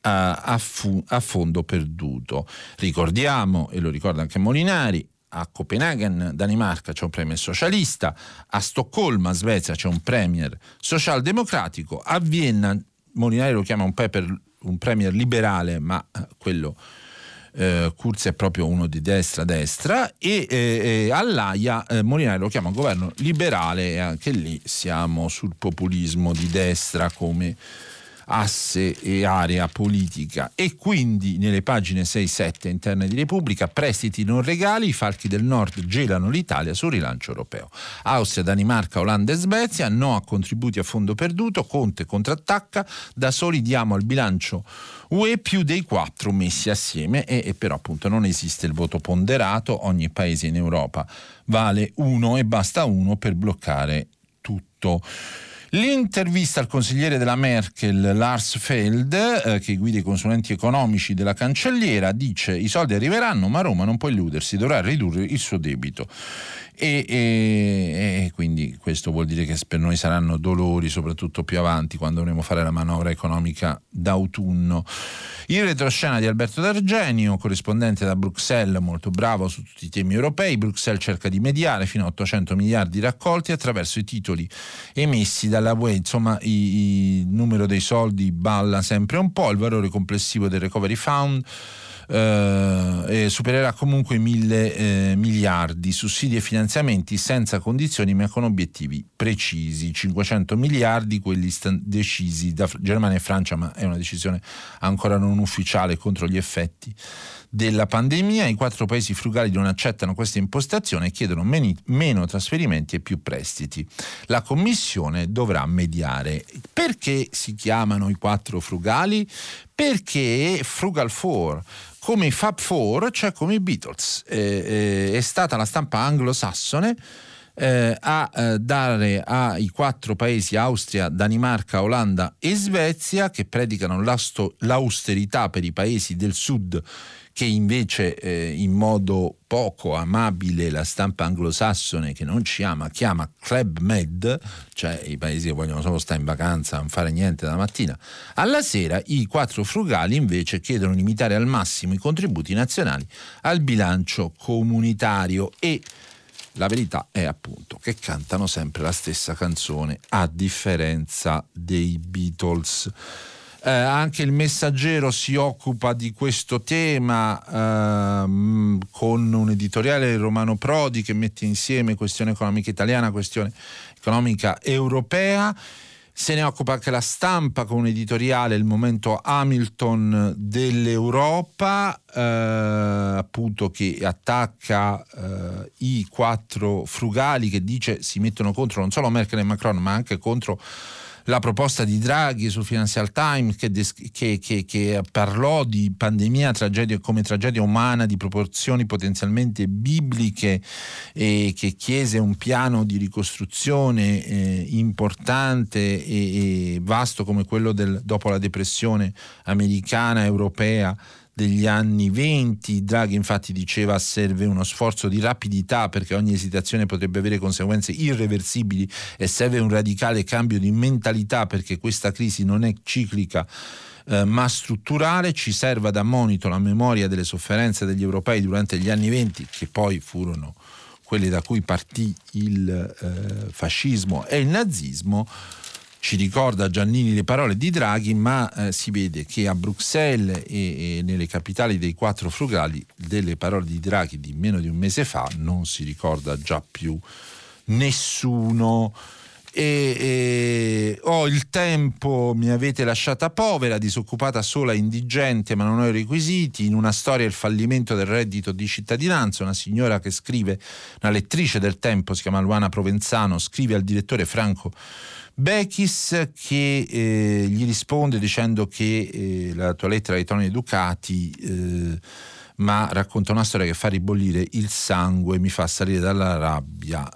a, a, fu, a fondo perduto. Ricordiamo, e lo ricorda anche Molinari, a Copenaghen, Danimarca, c'è un premier socialista, a Stoccolma, Svezia, c'è un premier socialdemocratico, a Vienna Molinari lo chiama un, paper, un premier liberale, ma quello eh, Kurz è proprio uno di destra-destra, e eh, all'Aia eh, Molinari lo chiama un governo liberale, e anche lì siamo sul populismo di destra come asse e area politica. E quindi nelle pagine sei sette interne di Repubblica, prestiti non regali, i falchi del nord gelano l'Italia sul rilancio europeo. Austria, Danimarca, Olanda e Svezia no a contributi a fondo perduto, Conte contrattacca, da soli diamo al bilancio U E più dei quattro messi assieme, e, e però appunto non esiste il voto ponderato, ogni paese in Europa vale uno e basta uno per bloccare tutto. L'intervista al consigliere della Merkel, Lars Feld, eh, che guida i consulenti economici della cancelliera, dice: i soldi arriveranno, ma Roma non può illudersi, dovrà ridurre il suo debito. E, e, e quindi questo vuol dire che per noi saranno dolori, soprattutto più avanti, quando dovremo fare la manovra economica d'autunno. Il retroscena di Alberto D'Argenio, corrispondente da Bruxelles, molto bravo su tutti i temi europei. Bruxelles cerca di mediare, fino a ottocento miliardi raccolti attraverso i titoli emessi dalla U E. Insomma, i, il numero dei soldi balla sempre un po'. Il valore complessivo del Recovery Fund Uh, eh, supererà comunque mille eh, miliardi, sussidi e finanziamenti senza condizioni ma con obiettivi precisi, cinquecento miliardi quelli st- decisi da Fr- Germania e Francia, ma è una decisione ancora non ufficiale contro gli effetti della pandemia. I quattro paesi frugali non accettano questa impostazione e chiedono meni- meno trasferimenti e più prestiti. La Commissione dovrà mediare. Perché si chiamano i quattro frugali? Perché Frugal Four, come i Fab Four, cioè come i Beatles, eh, eh, è stata la stampa anglosassone eh, a eh, dare ai quattro paesi Austria, Danimarca, Olanda e Svezia, che predicano l'austerità per i paesi del sud che invece eh, in modo poco amabile la stampa anglosassone, che non ci ama, chiama Club Med, cioè i paesi che vogliono solo stare in vacanza, non fare niente dalla mattina alla sera. I quattro frugali invece chiedono di limitare al massimo i contributi nazionali al bilancio comunitario, e la verità è appunto che cantano sempre la stessa canzone, a differenza dei Beatles. Eh, anche il Messaggero si occupa di questo tema ehm, con un editoriale di Romano Prodi che mette insieme questione economica italiana, questione economica europea. Se ne occupa anche la stampa con un editoriale, il momento Hamilton dell'Europa, eh, appunto che attacca eh, i quattro frugali, che dice si mettono contro non solo Merkel e Macron ma anche contro la proposta di Draghi sul Financial Times che, des- che, che, che parlò di pandemia tragedia, come tragedia umana di proporzioni potenzialmente bibliche, e che chiese un piano di ricostruzione eh, importante e, e vasto come quello del, dopo la depressione americana, europea degli anni venti. Draghi infatti diceva serve uno sforzo di rapidità perché ogni esitazione potrebbe avere conseguenze irreversibili, e serve un radicale cambio di mentalità perché questa crisi non è ciclica eh, ma strutturale. Ci serva da monito la memoria delle sofferenze degli europei durante gli anni venti, che poi furono quelle da cui partì il eh, fascismo e il nazismo. Ci ricorda Giannini le parole di Draghi, ma eh, si vede che a Bruxelles e, e nelle capitali dei quattro frugali delle parole di Draghi di meno di un mese fa non si ricorda già più nessuno. E, e, oh, il tempo, mi avete lasciata povera, disoccupata, sola, indigente, ma non ho i requisiti. In una storia il fallimento del reddito di cittadinanza, una signora che scrive, una lettrice del tempo, si chiama Luana Provenzano, scrive al direttore Franco Bechis, che eh, gli risponde dicendo che eh, la tua lettera di Tony Ducati eh, ma racconta una storia che fa ribollire il sangue, mi fa salire dalla rabbia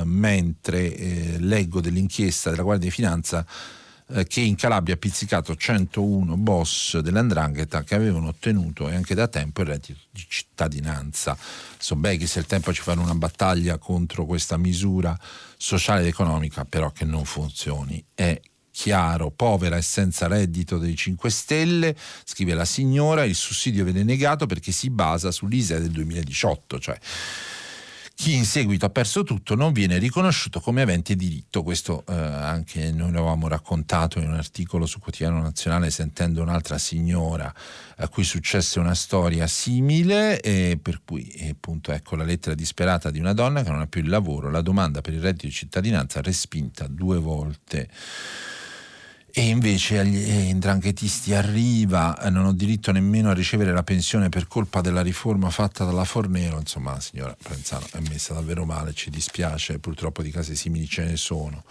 eh, mentre eh, leggo dell'inchiesta della Guardia di Finanza eh, che in Calabria ha pizzicato centouno boss dell'Ndrangheta che avevano ottenuto, e anche da tempo, il reddito di cittadinanza. So beh che se il tempo ci fanno una battaglia contro questa misura sociale ed economica, però che non funzioni è chiaro. Povera e senza reddito dei cinque Stelle, scrive la signora, il sussidio viene negato perché si basa sull'I S E E del duemiladiciotto, cioè chi in seguito ha perso tutto non viene riconosciuto come avente diritto. Questo eh, anche noi l'avevamo raccontato in un articolo su Quotidiano Nazionale, sentendo un'altra signora a cui successe una storia simile, e per cui e appunto ecco la lettera disperata di una donna che non ha più il lavoro, la domanda per il reddito di cittadinanza respinta due volte. E invece agli ndranghetisti arriva, non ho diritto nemmeno a ricevere la pensione per colpa della riforma fatta dalla Fornero. Insomma, la signora Prenzano è messa davvero male, ci dispiace, purtroppo di casi simili ce ne sono.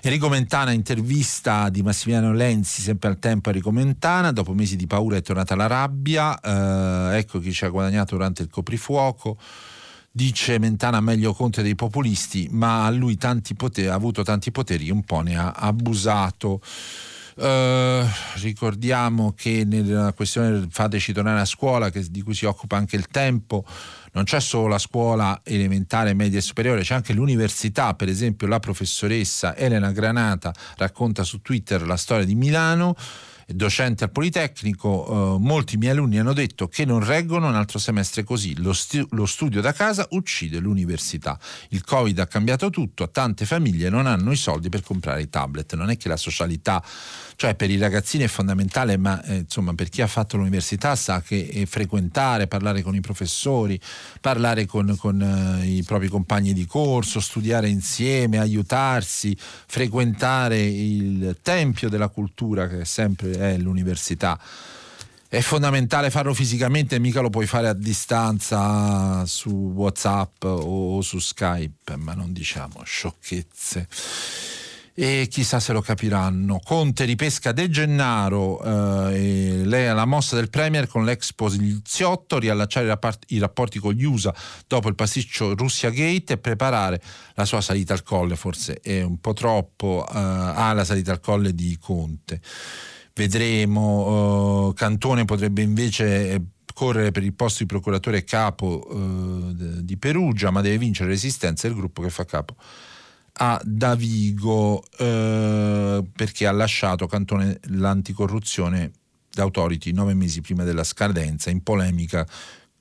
Enrico Mentana, intervista di Massimiliano Lenzi, sempre al tempo. Enrico Mentana, dopo mesi di paura è tornata la rabbia, eh, ecco chi ci ha guadagnato durante il coprifuoco. Dice Mentana, meglio Conte dei populisti, ma a lui tanti poteri, ha avuto tanti poteri, un po' ne ha abusato. Eh, ricordiamo che nella questione fateci tornare a scuola, che, di cui si occupa anche il tempo, non c'è solo la scuola elementare, media e superiore, c'è anche l'università. Per esempio la professoressa Elena Granata racconta su Twitter la storia di Milano, docente al Politecnico, eh, molti miei alunni hanno detto che non reggono un altro semestre così, lo, stu- lo studio da casa uccide l'università, il Covid ha cambiato tutto, tante famiglie non hanno i soldi per comprare i tablet. Non è che la socialità, cioè per i ragazzini è fondamentale, ma eh, insomma per chi ha fatto l'università sa che eh, frequentare, parlare con i professori, parlare con, con eh, i propri compagni di corso, studiare insieme, aiutarsi, frequentare il tempio della cultura che è sempre è l'università, è fondamentale farlo fisicamente, mica lo puoi fare a distanza su WhatsApp o su Skype, ma non diciamo sciocchezze. e chissà se lo capiranno. Conte ripesca De Gennaro, eh, lei la mossa del Premier con l'ex poliziotto, riallacciare i rapporti con gli U S A dopo il pasticcio Russia Gate e preparare la sua salita al colle. Forse è un po' troppo eh, ah, la salita al colle di Conte, vedremo. eh, Cantone potrebbe invece eh, correre per il posto di procuratore capo eh, di Perugia, ma deve vincere resistenza, il gruppo che fa capo a Davigo, eh, perché ha lasciato Cantone l'anticorruzione d'Autority nove mesi prima della scadenza, in polemica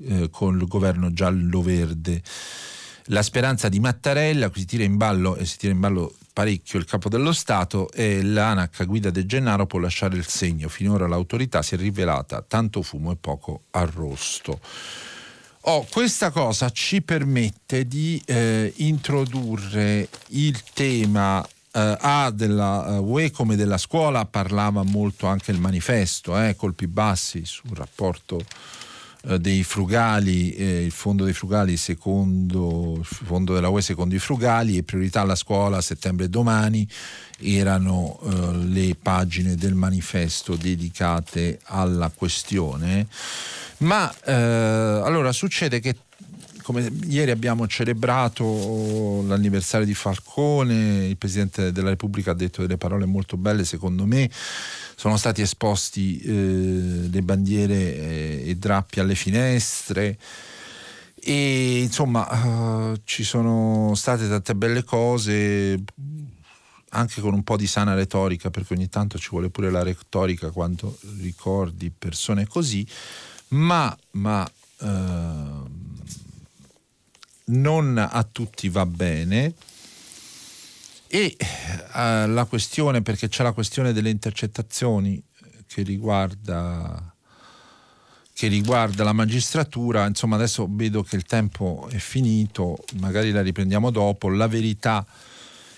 eh, con il governo giallo-verde. La speranza di Mattarella, qui si tira in ballo, e si tira in ballo parecchio, il capo dello Stato, e l'ANAC a guida De Gennaro può lasciare il segno. Finora l'autorità si è rivelata tanto fumo e poco arrosto. Oh, questa cosa ci permette di eh, introdurre il tema eh, A della U E, come della scuola parlava molto anche il manifesto, eh, colpi bassi sul rapporto dei frugali, eh, il fondo dei frugali secondo il fondo della U E secondo i frugali, e priorità alla scuola a settembre e domani, erano eh, le pagine del manifesto dedicate alla questione. Ma eh, allora succede che, come ieri abbiamo celebrato l'anniversario di Falcone, il Presidente della Repubblica ha detto delle parole molto belle, secondo me. Sono stati esposti eh, le bandiere eh, e drappi alle finestre, e insomma eh, ci sono state tante belle cose, anche con un po' di sana retorica, perché ogni tanto ci vuole pure la retorica quando ricordi persone così, ma, ma eh, non a tutti va bene. E eh, la questione, perché c'è la questione delle intercettazioni che riguarda che riguarda la magistratura. Insomma, adesso vedo che il tempo è finito, magari la riprendiamo dopo. La Verità,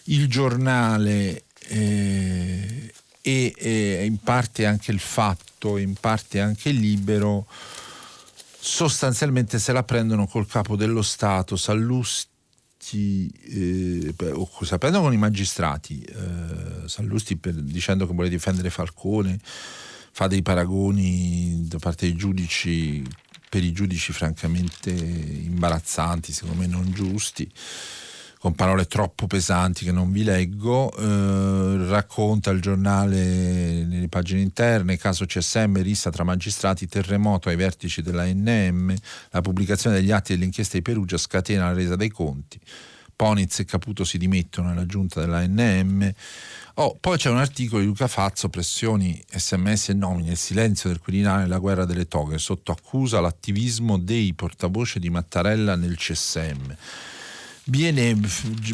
Il Giornale eh, e, e in parte anche Il Fatto, in parte anche Libero, sostanzialmente se la prendono col capo dello Stato, Sallusti. Eh, sapendo con i magistrati, eh, Sallusti per, dicendo che vuole difendere Falcone, fa dei paragoni da parte dei giudici, per i giudici francamente imbarazzanti, secondo me non giusti, con parole troppo pesanti che non vi leggo. Eh, racconta Il Giornale nelle pagine interne, caso C S M, rissa tra magistrati, terremoto ai vertici della A N M, la pubblicazione degli atti dell'inchiesta di Perugia scatena la resa dei conti, Poniz e Caputo si dimettono nella giunta della A N M. Oh, poi c'è un articolo di Luca Fazzo, pressioni, sms e nomine, il silenzio del Quirinale e la guerra delle toghe, sotto accusa l'attivismo dei portavoce di Mattarella nel C S M. Viene,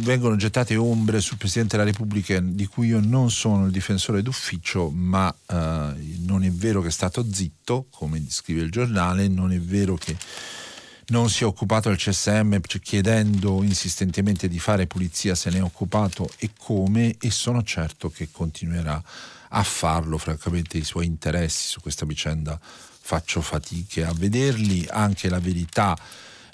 vengono gettate ombre sul Presidente della Repubblica, di cui io non sono il difensore d'ufficio, ma eh, non è vero che è stato zitto, come scrive Il Giornale, non è vero che non si è occupato del C S M, chiedendo insistentemente di fare pulizia se ne è occupato, e come, e sono certo che continuerà a farlo. Francamente i suoi interessi su questa vicenda faccio fatica a vederli. Anche La Verità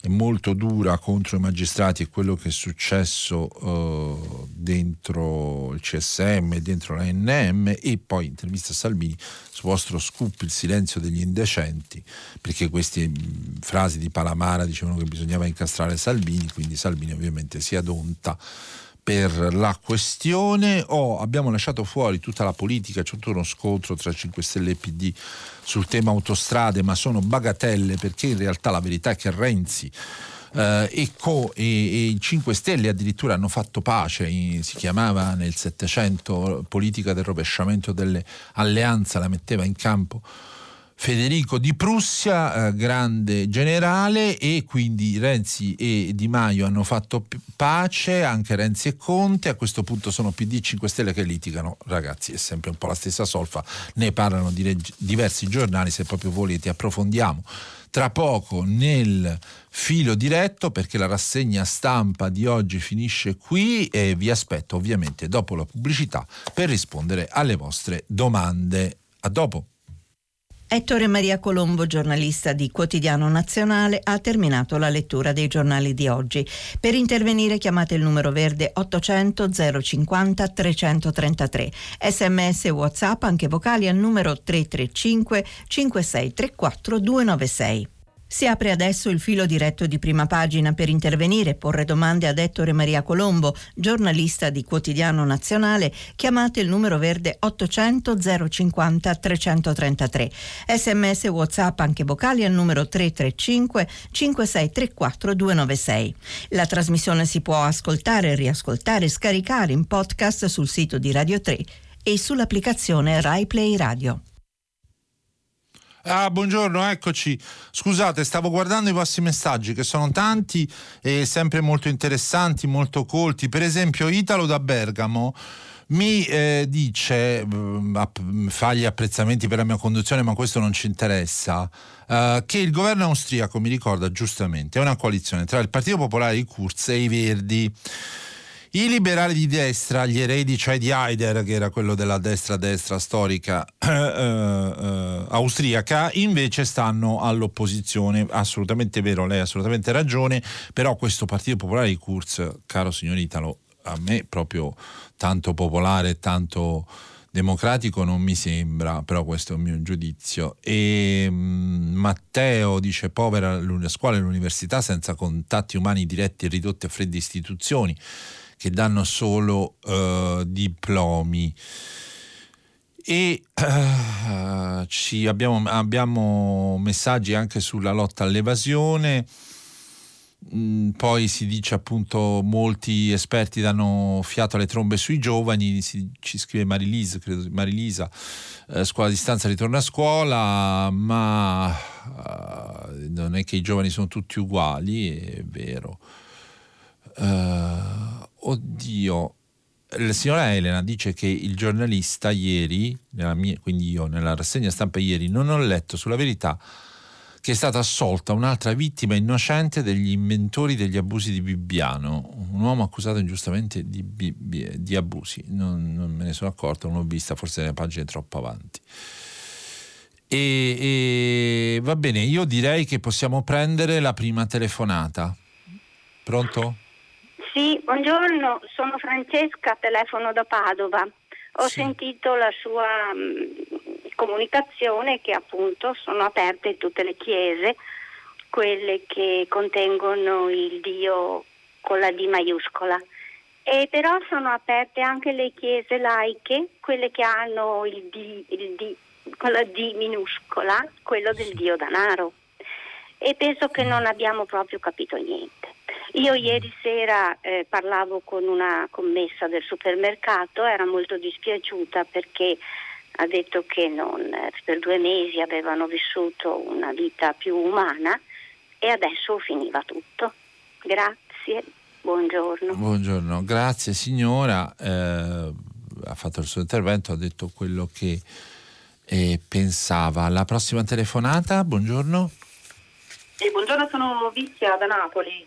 è molto dura contro i magistrati e quello che è successo eh, dentro il C S M, dentro l'A N M, e poi intervista a Salvini, su vostro scoop il silenzio degli indecenti, perché queste mh, frasi di Palamara dicevano che bisognava incastrare Salvini, quindi Salvini ovviamente si adonta per la questione. Oh, abbiamo lasciato fuori tutta la politica, c'è tutto uno scontro tra cinque Stelle e P D sul tema autostrade, ma sono bagatelle, perché in realtà la verità è che Renzi eh, e, Co, e, e i cinque Stelle addirittura hanno fatto pace, in, si chiamava nel Settecento politica del rovesciamento delle alleanze, la metteva in campo Federico di Prussia, eh, grande generale, e quindi Renzi e Di Maio hanno fatto pace, anche Renzi e Conte. A questo punto sono P D e cinque Stelle che litigano, ragazzi, è sempre un po' la stessa solfa, ne parlano di reg- diversi giornali, se proprio volete approfondiamo tra poco nel filo diretto, perché la rassegna stampa di oggi finisce qui e vi aspetto ovviamente dopo la pubblicità per rispondere alle vostre domande. A dopo. Ettore Maria Colombo, giornalista di Quotidiano Nazionale, ha terminato la lettura dei giornali di oggi. Per intervenire chiamate il numero verde ottocento zero cinquanta trecentotrentatré. Sms e WhatsApp, anche vocali, al numero tre tre cinque cinque sei tre quattro due nove sei. Si apre adesso il filo diretto di Prima Pagina per intervenire e porre domande ad Ettore Maria Colombo, giornalista di Quotidiano Nazionale. Chiamate il numero verde ottocento zero cinquanta trecentotrentatré. Sms e WhatsApp, anche vocali, al numero tre tre cinque cinque sei tre quattro due nove sei. La trasmissione si può ascoltare, riascoltare e scaricare in podcast sul sito di Radio tre e sull'applicazione Rai Play Radio. Ah, buongiorno, eccoci. Scusate, stavo guardando i vostri messaggi, che sono tanti e sempre molto interessanti, molto colti. Per esempio Italo da Bergamo mi eh, dice, fa gli apprezzamenti per la mia conduzione, ma questo non ci interessa, eh, che il governo austriaco, mi ricorda giustamente, è una coalizione tra il Partito Popolare di Kurz e i Verdi. I liberali di destra, gli eredi cioè di Haider, che era quello della destra-destra storica eh, eh, austriaca, invece stanno all'opposizione. Assolutamente vero, lei ha assolutamente ragione, però questo Partito Popolare di Kurz, caro signor Italo, a me proprio tanto popolare, tanto democratico non mi sembra, però questo è il mio giudizio. E um, Matteo dice: povera la scuola e l'università senza contatti umani diretti e ridotte a fredde istituzioni che danno solo uh, diplomi. E uh, ci abbiamo, abbiamo messaggi anche sulla lotta all'evasione. Mm, poi si dice, appunto, molti esperti danno fiato alle trombe sui giovani. Si, ci scrive Marilisa, credo, Marilisa eh, scuola a distanza, ritorno a scuola, ma uh, non è che i giovani sono tutti uguali, è vero. Uh, oddio, la signora Elena dice che il giornalista ieri, nella mia, quindi io nella rassegna stampa ieri, non ho letto sulla Verità che è stata assolta un'altra vittima innocente degli inventori degli abusi di Bibbiano, un uomo accusato ingiustamente di, bi- di abusi. Non, non me ne sono accorto, non l'ho vista, forse le pagine troppo avanti. E, e va bene, io direi che possiamo prendere la prima telefonata. Pronto? Sì, buongiorno, sono Francesca, telefono da Padova. Ho sì. sentito la sua mh, comunicazione, che appunto sono aperte tutte le chiese, quelle che contengono il Dio con la D maiuscola. E però sono aperte anche le chiese laiche, quelle che hanno il D, il D con la D minuscola, quello del Dio danaro. E penso che non abbiamo proprio capito niente. Io ieri sera eh, parlavo con una commessa del supermercato, era molto dispiaciuta perché ha detto che non, per due mesi avevano vissuto una vita più umana e adesso finiva tutto. Grazie, buongiorno. Buongiorno, grazie signora, eh, ha fatto il suo intervento, ha detto quello che eh, pensava. La prossima telefonata, buongiorno. Eh, buongiorno, sono Vizia da Napoli.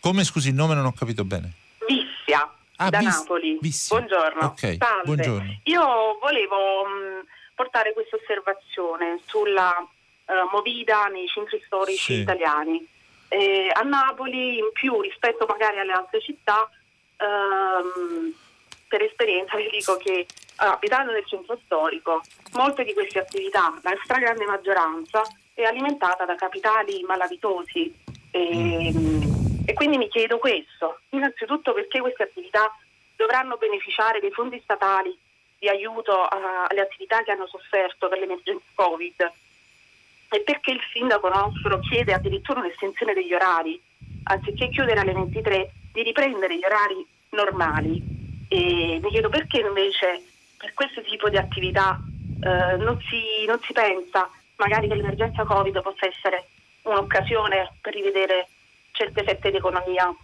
Come, scusi, il nome non ho capito bene. Vizia, ah, da bis- Napoli. Vizia. Buongiorno. Okay. Salve. Buongiorno. Io volevo mh, portare questa osservazione sulla uh, movida nei centri storici sì. italiani. Eh, a Napoli, in più rispetto magari alle altre città, ehm, per esperienza vi dico che abitando nel centro storico, molte di queste attività, la stragrande maggioranza, è alimentata da capitali malavitosi. E, mm. E quindi mi chiedo questo, innanzitutto perché queste attività dovranno beneficiare dei fondi statali di aiuto a, alle attività che hanno sofferto per l'emergenza Covid, e perché il sindaco nostro chiede addirittura un'estensione degli orari, anziché chiudere alle ventitré, di riprendere gli orari normali. E mi chiedo perché invece per questo tipo di attività eh, non si, non si pensa magari che l'emergenza Covid possa essere un'occasione per rivedere certe fette d'economia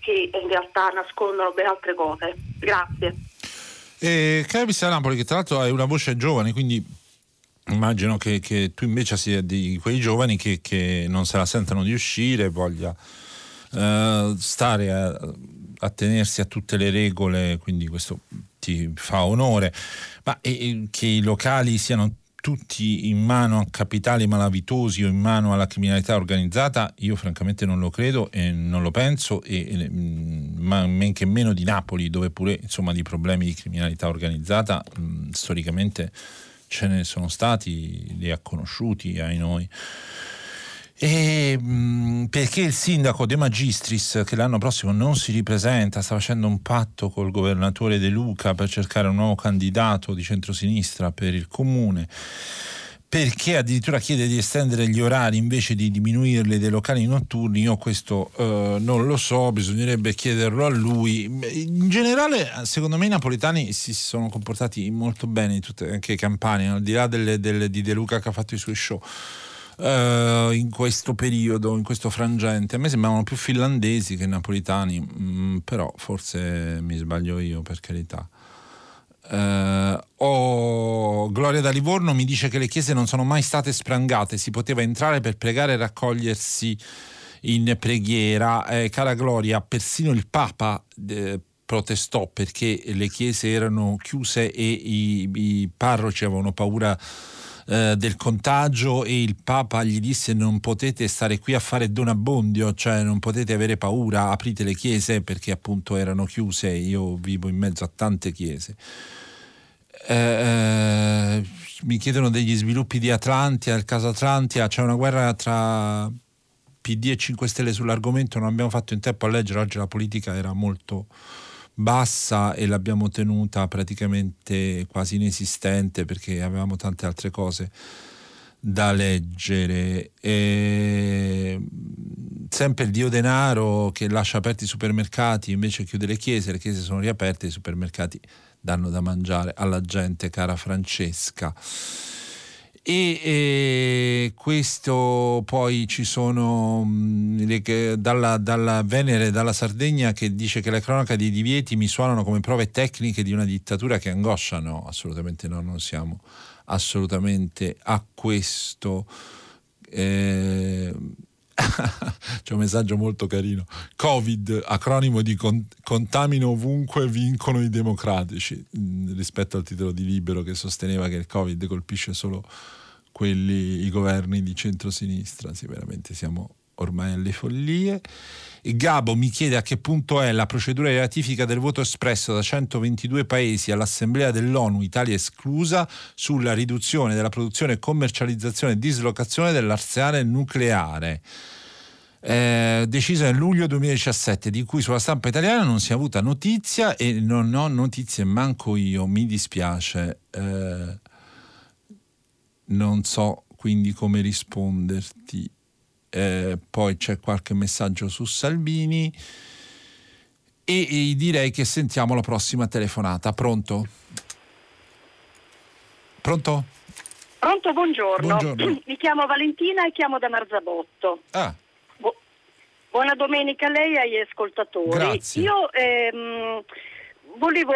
che in realtà nascondono ben altre cose. Grazie. Eh, Carabissa Napoli, che tra l'altro hai una voce giovane, quindi immagino che, che tu invece sia di quei giovani che, che non se la sentano di uscire, voglia eh, stare a, a tenersi a tutte le regole, quindi questo ti fa onore. Ma eh, che i locali siano tutti in mano a capitali malavitosi o in mano alla criminalità organizzata, io francamente non lo credo e non lo penso, e, e, ma men che meno di Napoli, dove pure insomma di problemi di criminalità organizzata mh, storicamente ce ne sono stati, li ha conosciuti ai noi. E mh, perché il sindaco De Magistris, che l'anno prossimo non si ripresenta, sta facendo un patto col governatore De Luca per cercare un nuovo candidato di centrosinistra per il comune, perché addirittura chiede di estendere gli orari invece di diminuirli dei locali notturni, io questo eh, non lo so, bisognerebbe chiederlo a lui. In generale secondo me i napoletani si sono comportati molto bene, tutte, anche i campani, al di là delle, delle, di De Luca che ha fatto i suoi show. Uh, in questo periodo, in questo frangente, a me sembravano più finlandesi che napolitani, mm, però forse mi sbaglio io, per carità. Uh, oh, Gloria da Livorno mi dice che le chiese non sono mai state sprangate, si poteva entrare per pregare e raccogliersi in preghiera. Eh, cara Gloria, persino il Papa eh, protestò perché le chiese erano chiuse e i, i parroci avevano paura del contagio, e il Papa gli disse: non potete stare qui a fare Don Abbondio, cioè non potete avere paura, aprite le chiese, perché appunto erano chiuse. Io vivo in mezzo a tante chiese. Eh, mi chiedono degli sviluppi di Atlantia, il caso Atlantia, c'è una guerra tra P D e cinque Stelle sull'argomento, non abbiamo fatto in tempo a leggere, oggi la politica era molto bassa e l'abbiamo tenuta praticamente quasi inesistente perché avevamo tante altre cose da leggere. E sempre il dio denaro che lascia aperti i supermercati invece chiude le chiese, le chiese sono riaperte, i supermercati danno da mangiare alla gente, cara Francesca. E, e questo poi ci sono mh, le, dalla, dalla Venere, dalla Sardegna, che dice che la cronaca dei divieti mi suonano come prove tecniche di una dittatura che angoscia. No, assolutamente no, non siamo assolutamente a questo. Eh, c'è un messaggio molto carino: Covid, acronimo di con- contamino ovunque, vincono i democratici, mh, rispetto al titolo di Libero che sosteneva che il Covid colpisce solo quelli, i governi di centrosinistra. Sì, veramente siamo ormai alle follie. E Gabo mi chiede a che punto è la procedura di ratifica del voto espresso da centoventidue paesi all'Assemblea dell'ONU, Italia esclusa, sulla riduzione della produzione, commercializzazione e dislocazione dell'arsenale nucleare, eh, decisa nel luglio duemiladiciassette, di cui sulla stampa italiana non si è avuta notizia, e non ho notizie manco io, mi dispiace, eh, non so quindi come risponderti. Eh, poi c'è qualche messaggio su Salvini e, e direi che sentiamo la prossima telefonata. Pronto? Pronto? Pronto, buongiorno. Buongiorno. Mi chiamo Valentina e chiamo da Marzabotto. Ah. Bu- buona domenica a lei e agli ascoltatori. Grazie. Io ehm, volevo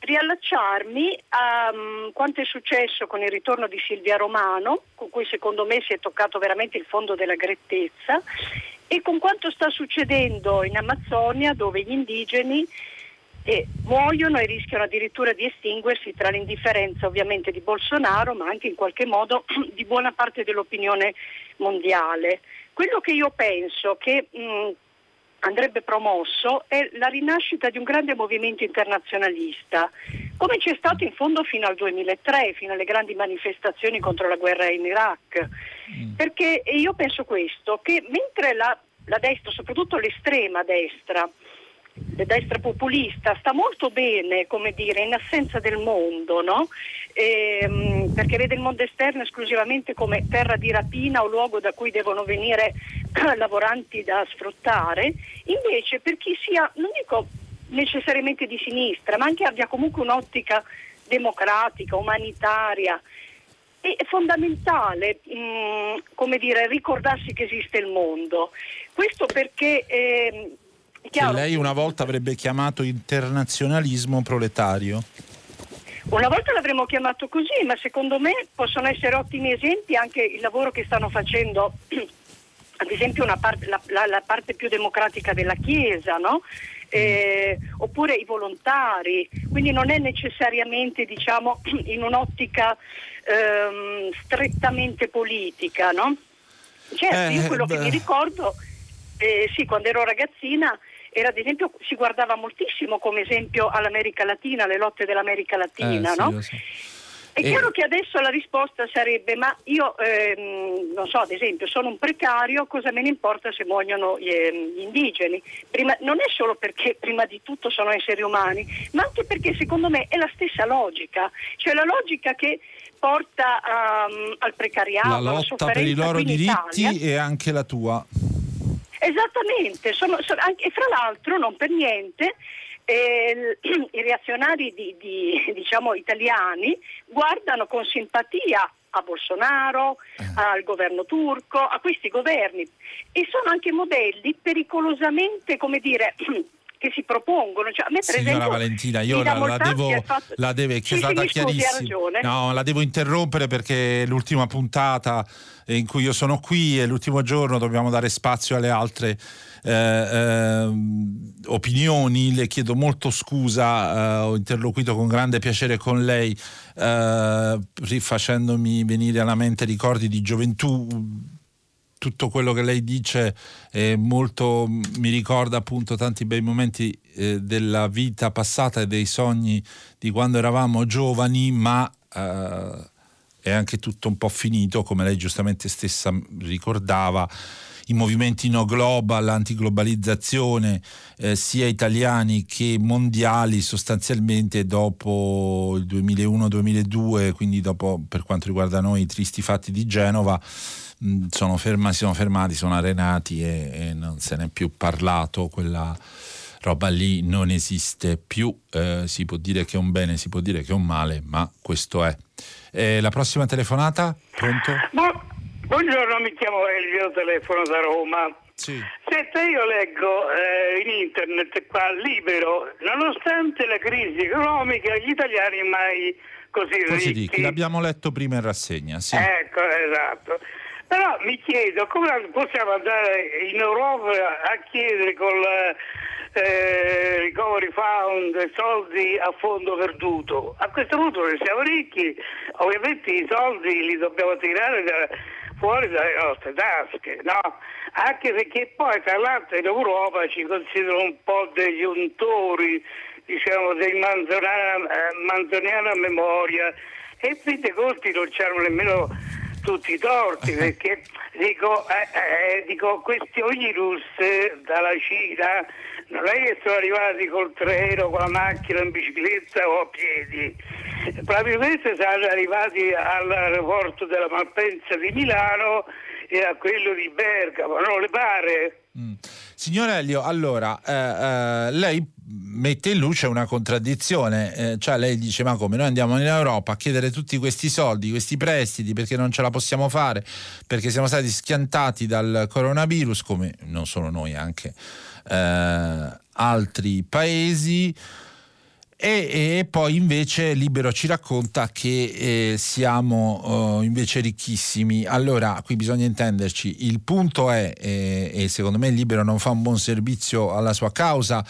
riallacciarmi a um, quanto è successo con il ritorno di Silvia Romano, con cui secondo me si è toccato veramente il fondo della grettezza, e con quanto sta succedendo in Amazzonia, dove gli indigeni eh, muoiono e rischiano addirittura di estinguersi tra l'indifferenza ovviamente di Bolsonaro, ma anche in qualche modo di buona parte dell'opinione mondiale. Quello che io penso che mh, andrebbe promosso è la rinascita di un grande movimento internazionalista, come c'è stato in fondo fino al duemilatré, fino alle grandi manifestazioni contro la guerra in Iraq, perché io penso questo, che mentre la, la destra, soprattutto l'estrema destra, la destra populista, sta molto bene, come dire, in assenza del mondo, no? Ehm, perché vede il mondo esterno esclusivamente come terra di rapina o luogo da cui devono venire lavoranti da sfruttare. Invece per chi sia, non dico necessariamente di sinistra, ma anche abbia comunque un'ottica democratica, umanitaria, è fondamentale mh, come dire, ricordarsi che esiste il mondo. Questo perché eh, che lei una volta avrebbe chiamato internazionalismo proletario. Una volta l'avremmo chiamato così, ma secondo me possono essere ottimi esempi anche il lavoro che stanno facendo ad esempio una parte, la, la, la parte più democratica della Chiesa, no? eh, oppure i volontari, quindi non è necessariamente, diciamo, in un'ottica ehm, strettamente politica, no? Certo, eh, io quello beh. che mi ricordo, eh, sì, quando ero ragazzina, era ad esempio, si guardava moltissimo come esempio all'America Latina, alle lotte dell'America Latina, eh, no? Sì, sì. È e... chiaro che adesso la risposta sarebbe: ma io, ehm, non so, ad esempio, sono un precario, cosa me ne importa se muoiono gli, ehm, gli indigeni? Prima, non è solo perché prima di tutto sono esseri umani, ma anche perché secondo me è la stessa logica, cioè la logica che porta um, al precariato, la lotta per i loro diritti e anche la tua. Esattamente, sono, sono anche, e fra l'altro non per niente eh, i reazionari di, di, diciamo, italiani guardano con simpatia a Bolsonaro, al governo turco, a questi governi, e sono anche modelli pericolosamente, come dire, che si propongono. Cioè, a me, per signora esempio, Valentina, io la, la devo fatto... la deve è sì, stata sì, chiarissima. No, la devo interrompere perché l'ultima puntata in cui io sono qui e l'ultimo giorno dobbiamo dare spazio alle altre eh, eh, opinioni. Le chiedo molto scusa, eh, ho interloquito con grande piacere con lei, eh, rifacendomi venire alla mente ricordi di gioventù. Tutto quello che lei dice è molto, mi ricorda appunto tanti bei momenti eh, della vita passata e dei sogni di quando eravamo giovani, ma eh, è anche tutto un po' finito, come lei giustamente stessa ricordava. I movimenti no global, l'antiglobalizzazione, eh, sia italiani che mondiali, sostanzialmente dopo il duemilauno duemiladue, quindi dopo, per quanto riguarda noi, i tristi fatti di Genova, mh, sono ferma, si sono fermati, sono arenati e, e non se n'è più parlato. Quella roba lì non esiste più. Eh, si può dire che è un bene, si può dire che è un male, ma questo è. Eh, la prossima telefonata? Pronto? No. Buongiorno, mi chiamo Elio, telefono da Roma. Sì. Senta, io leggo eh, in internet qua, Libero, nonostante la crisi economica, gli italiani mai così, così ricchi. Dici, l'abbiamo letto prima in rassegna, sì. Ecco, esatto. Però mi chiedo, come possiamo andare in Europa a chiedere con la Eh, recovery fund, soldi a fondo perduto? A questo punto noi siamo ricchi, ovviamente i soldi li dobbiamo tirare da, fuori dalle nostre tasche, no? Anche perché poi tra l'altro in Europa ci considerano un po' degli untori, diciamo, dei manzoniana, manzoniana memoria, e quindi conti non c'erano nemmeno tutti i torti, perché dico, eh, eh, dico questi virus dalla Cina non è che sono arrivati col treno, con la macchina, in bicicletta o a piedi, probabilmente saranno arrivati all'aeroporto della Malpensa di Milano e a quello di Bergamo, non le pare? Mm. Signor Elio, allora eh, eh, lei mette in luce una contraddizione, eh, cioè lei dice: ma come, noi andiamo in Europa a chiedere tutti questi soldi, questi prestiti, perché non ce la possiamo fare, perché siamo stati schiantati dal coronavirus, come non solo noi, anche eh, altri paesi, e, e poi invece Libero ci racconta che eh, siamo eh, invece ricchissimi. Allora qui bisogna intenderci, il punto è, eh, e secondo me Libero non fa un buon servizio alla sua causa,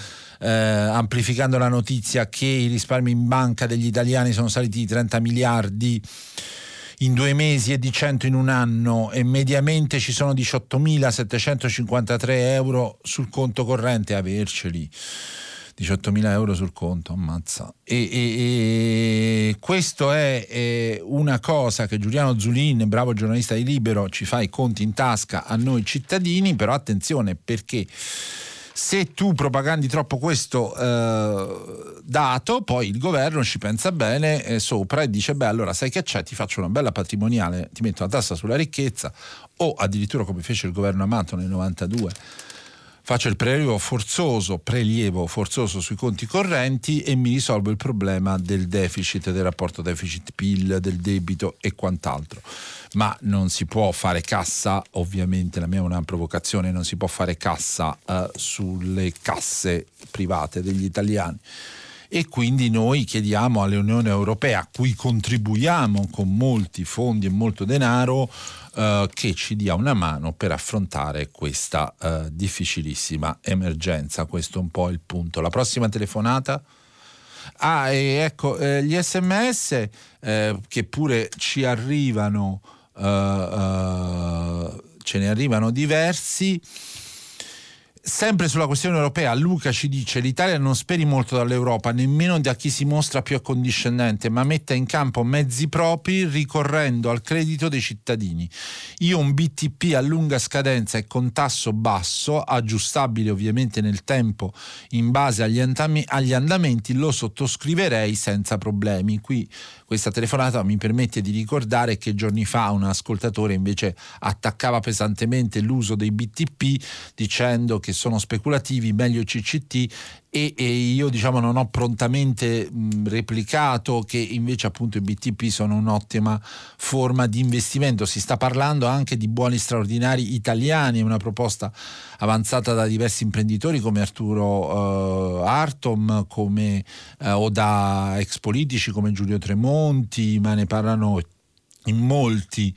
Eh, amplificando la notizia che i risparmi in banca degli italiani sono saliti di trenta miliardi in due mesi e di cento in un anno, e mediamente ci sono diciottomilasettecentocinquantatré euro sul conto corrente. Averceli diciottomila euro sul conto, ammazza. E, e, e questo è, è una cosa che Giuliano Zulin, bravo giornalista di Libero, ci fa i conti in tasca a noi cittadini. Però attenzione, perché se tu propagandi troppo questo eh, dato, poi il governo ci pensa bene eh, sopra e dice: beh, allora sai che c'è, ti faccio una bella patrimoniale, ti metto la tassa sulla ricchezza, o addirittura, come fece il governo Amato nel novantadue, faccio il prelievo forzoso, prelievo forzoso sui conti correnti e mi risolvo il problema del deficit, del rapporto deficit-P I L, del debito e quant'altro. Ma non si può fare cassa, ovviamente, la mia è una provocazione, non si può fare cassa eh, sulle casse private degli italiani. e quindi noi chiediamo all'Unione Europea, a cui contribuiamo con molti fondi e molto denaro, eh, che ci dia una mano per affrontare questa eh, difficilissima emergenza. Questo è un po' il punto. La prossima telefonata? Ah, e ecco, eh, gli sms eh, che pure ci arrivano, eh, eh, ce ne arrivano diversi. Sempre sulla questione europea, Luca ci dice: l'Italia non speri molto dall'Europa, nemmeno da chi si mostra più accondiscendente, ma metta in campo mezzi propri ricorrendo al credito dei cittadini. Io un B T P a lunga scadenza e con tasso basso, aggiustabile ovviamente nel tempo in base agli, antami- agli andamenti, lo sottoscriverei senza problemi. Qui questa telefonata mi permette di ricordare che giorni fa un ascoltatore invece attaccava pesantemente l'uso dei B T P dicendo che sono speculativi, meglio C C T, e, e io diciamo non ho prontamente mh, replicato che invece appunto i B T P sono un'ottima forma di investimento. Si sta parlando anche di buoni straordinari italiani, una proposta avanzata da diversi imprenditori come Arturo eh, Artom come, eh, o da ex politici come Giulio Tremonti, ma ne parlano in molti.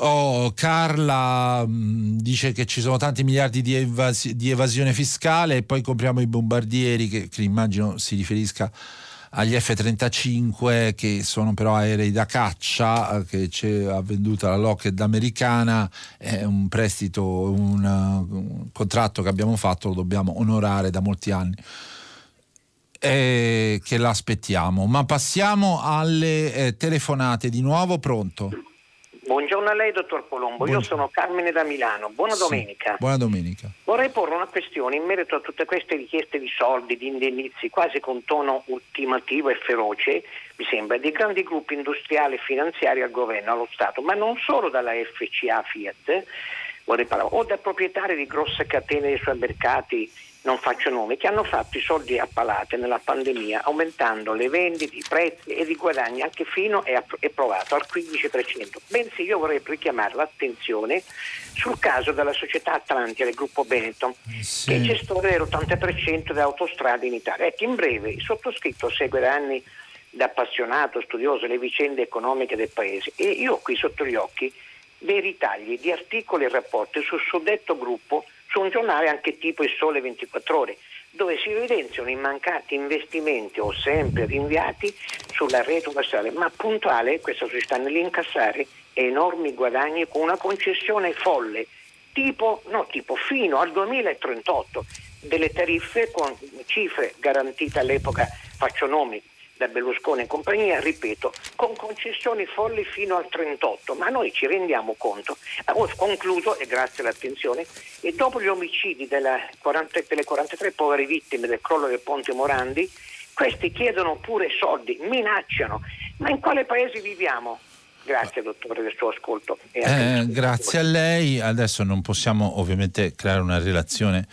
Oh, Carla mh, dice che ci sono tanti miliardi di, evas- di evasione fiscale e poi compriamo i bombardieri, che, che immagino si riferisca agli F trentacinque, che sono però aerei da caccia che ha venduta la Lockheed americana. È un prestito, un, un contratto che abbiamo fatto, lo dobbiamo onorare da molti anni e che l'aspettiamo. Ma passiamo alle eh, telefonate di nuovo. Pronto? Buongiorno a lei, dottor Colombo. Buongiorno. Io sono Carmine da Milano. Buona sì, domenica. Buona domenica. Vorrei porre una questione in merito a tutte queste richieste di soldi, di indennizi, quasi con tono ultimativo e feroce, mi sembra, di grandi gruppi industriali e finanziari al governo, allo Stato, ma non solo dalla F C A Fiat, vorrei parlare, o da proprietari di grosse catene dei supermercati, non faccio nomi, che hanno fatto i soldi a palate nella pandemia, aumentando le vendite, i prezzi e i guadagni anche fino e provato al quindici per cento. Bensì io vorrei richiamare l'attenzione sul caso della società Atlantia del gruppo Benetton, sì, che è gestore dell'ottanta per cento delle autostrade in Italia. Ecco, in breve, il sottoscritto segue da anni, da appassionato, studioso, le vicende economiche del paese, e io ho qui sotto gli occhi dei ritagli di articoli e rapporti sul suddetto gruppo su un giornale anche tipo il Sole ventiquattro Ore, dove si evidenziano i mancati investimenti o sempre rinviati sulla rete universale, ma puntuale questa società nell'incassare enormi guadagni con una concessione folle, tipo, no, tipo fino al duemilatrentotto, delle tariffe con cifre garantite all'epoca, faccio nomi, da Berlusconi e compagnia, ripeto, con concessioni folli fino al trentotto, ma noi ci rendiamo conto. Allora, concludo, e grazie all'attenzione, e dopo gli omicidi della quaranta, delle quarantatré povere vittime del crollo del Ponte Morandi, questi chiedono pure soldi, minacciano, ma in quale paese viviamo? Grazie dottore del suo ascolto. E eh, grazie a lei. Adesso non possiamo ovviamente creare una relazione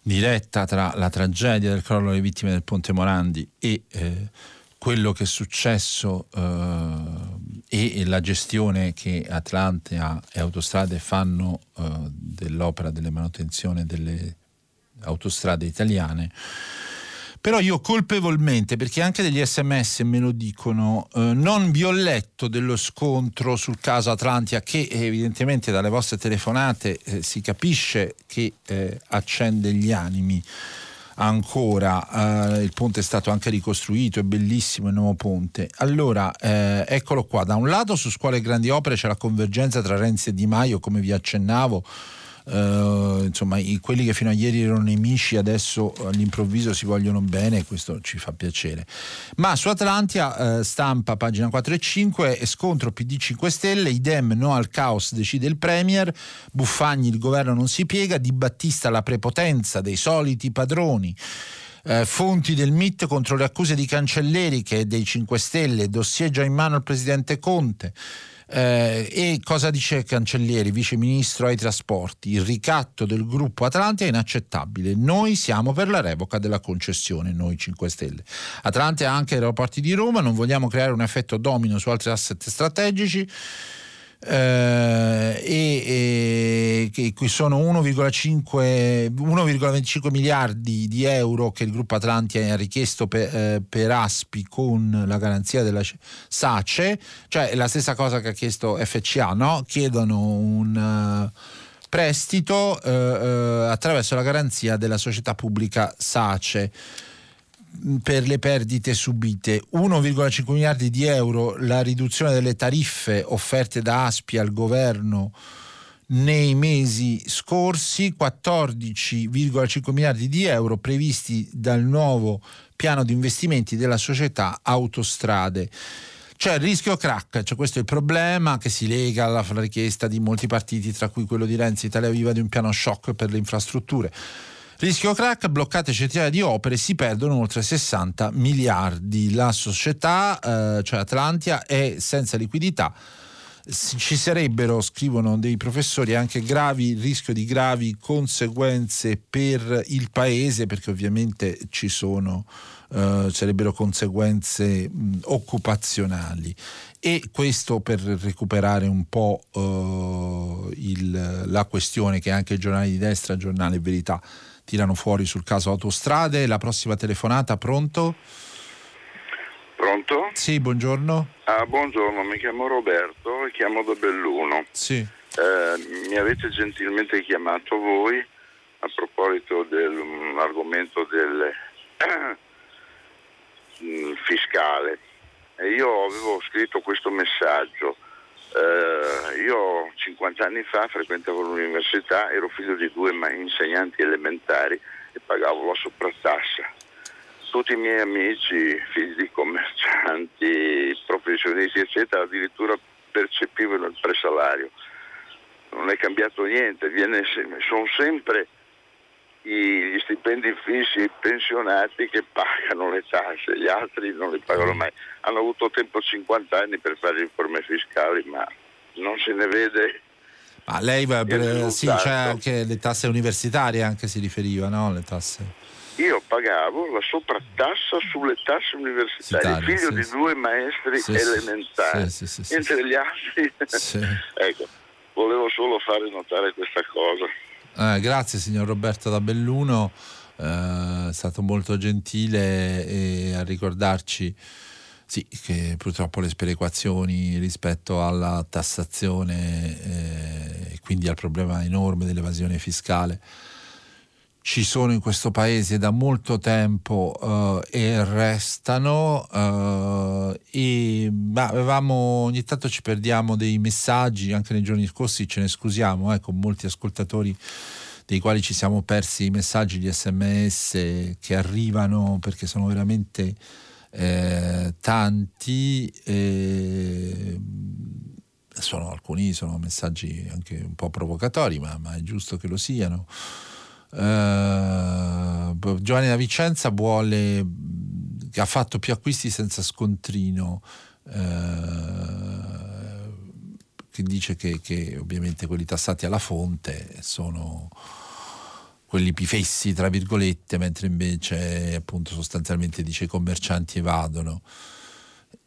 diretta tra la tragedia del crollo delle vittime del Ponte Morandi e eh, quello che è successo eh, e la gestione che Atlantia e Autostrade fanno eh, dell'opera delle manutenzione delle autostrade italiane. Però io colpevolmente, perché anche degli sms me lo dicono, eh, non vi ho letto dello scontro sul caso Atlantia, che evidentemente dalle vostre telefonate eh, si capisce che eh, accende gli animi ancora. Eh, il ponte è stato anche ricostruito, è bellissimo il nuovo ponte. Allora eh, eccolo qua: da un lato su scuole e grandi opere c'è la convergenza tra Renzi e Di Maio, come vi accennavo. Uh, insomma i, quelli che fino a ieri erano nemici adesso all'improvviso si vogliono bene, e questo ci fa piacere. Ma su Atlantia uh, Stampa, pagina quattro e cinque: scontro P D cinque Stelle, idem no al caos decide il Premier, Buffagni il governo non si piega, Di Battista la prepotenza dei soliti padroni. Eh, fonti del M I T contro le accuse di Cancelleri, che è dei cinque Stelle, dossier già in mano al presidente Conte. Eh, e cosa dice Cancelleri, vice ministro ai trasporti? Il ricatto del gruppo Atlantia è inaccettabile, noi siamo per la revoca della concessione, noi cinque Stelle. Atlantia ha anche aeroporti di Roma, non vogliamo creare un effetto domino su altri asset strategici. Eh, e, e che qui sono uno virgola venticinque miliardi di euro che il gruppo Atlantia ha richiesto per, eh, per Aspi con la garanzia della S A C E, cioè la stessa cosa che ha chiesto F C A, no? Chiedono un uh, prestito uh, uh, attraverso la garanzia della società pubblica S A C E per le perdite subite. uno virgola cinque miliardi di euro la riduzione delle tariffe offerte da Aspi al governo nei mesi scorsi, quattordici virgola cinque miliardi di euro previsti dal nuovo piano di investimenti della società Autostrade. C'è il rischio crack, cioè questo è il problema che si lega alla richiesta di molti partiti, tra cui quello di Renzi, Italia Viva, di un piano shock per le infrastrutture. Rischio crack, bloccate centinaia di opere, si perdono oltre sessanta miliardi. La società, eh, cioè Atlantia, è senza liquidità. Ci sarebbero, scrivono dei professori, anche gravi, rischio di gravi conseguenze per il paese, perché ovviamente ci sono, eh, sarebbero conseguenze mh, occupazionali. E questo per recuperare un po' eh, il, la questione che anche i giornali di destra, Giornale e Verità, tirano fuori sul caso Autostrade. La prossima telefonata, pronto? Pronto? Sì, buongiorno. Ah, buongiorno, mi chiamo Roberto e chiamo da Belluno. Sì. Eh, mi avete gentilmente chiamato voi a proposito dell'argomento del fiscale. E io avevo scritto questo messaggio. Eh, io cinquanta anni fa frequentavo l'università, ero figlio di due insegnanti elementari e pagavo la sopratassa. Tutti i miei amici, figli di commercianti, professionisti eccetera, addirittura percepivano il presalario. Non è cambiato niente, viene, sono sempre gli stipendi fissi, i pensionati che pagano le tasse, gli altri non le pagano mai. Hanno avuto tempo cinquanta anni per fare riforme fiscali, ma non se ne vede. Ma lei va per, sì, cioè anche le tasse universitarie anche si riferiva, no? Le tasse. Io pagavo la sovrattassa sulle tasse universitarie, figlio sì, di sì. due maestri sì, elementari, sì, sì, sì, mentre sì, gli altri. Sì. Ecco, volevo solo fare notare questa cosa. Eh, grazie signor Roberto da Belluno, eh, è stato molto gentile e a ricordarci sì, che purtroppo le sperequazioni rispetto alla tassazione eh, e quindi al problema enorme dell'evasione fiscale ci sono in questo paese da molto tempo eh, e restano eh, e ma avevamo, ogni tanto ci perdiamo dei messaggi, anche nei giorni scorsi ce ne scusiamo eh, con molti ascoltatori dei quali ci siamo persi i messaggi, gli sms che arrivano perché sono veramente eh, tanti eh, sono, alcuni sono messaggi anche un po' provocatori ma, ma è giusto che lo siano. Uh, Giovanni da Vicenza vuole, ha fatto più acquisti senza scontrino, uh, che dice che, che ovviamente quelli tassati alla fonte sono quelli pifessi tra virgolette, mentre invece appunto sostanzialmente dice i commercianti evadono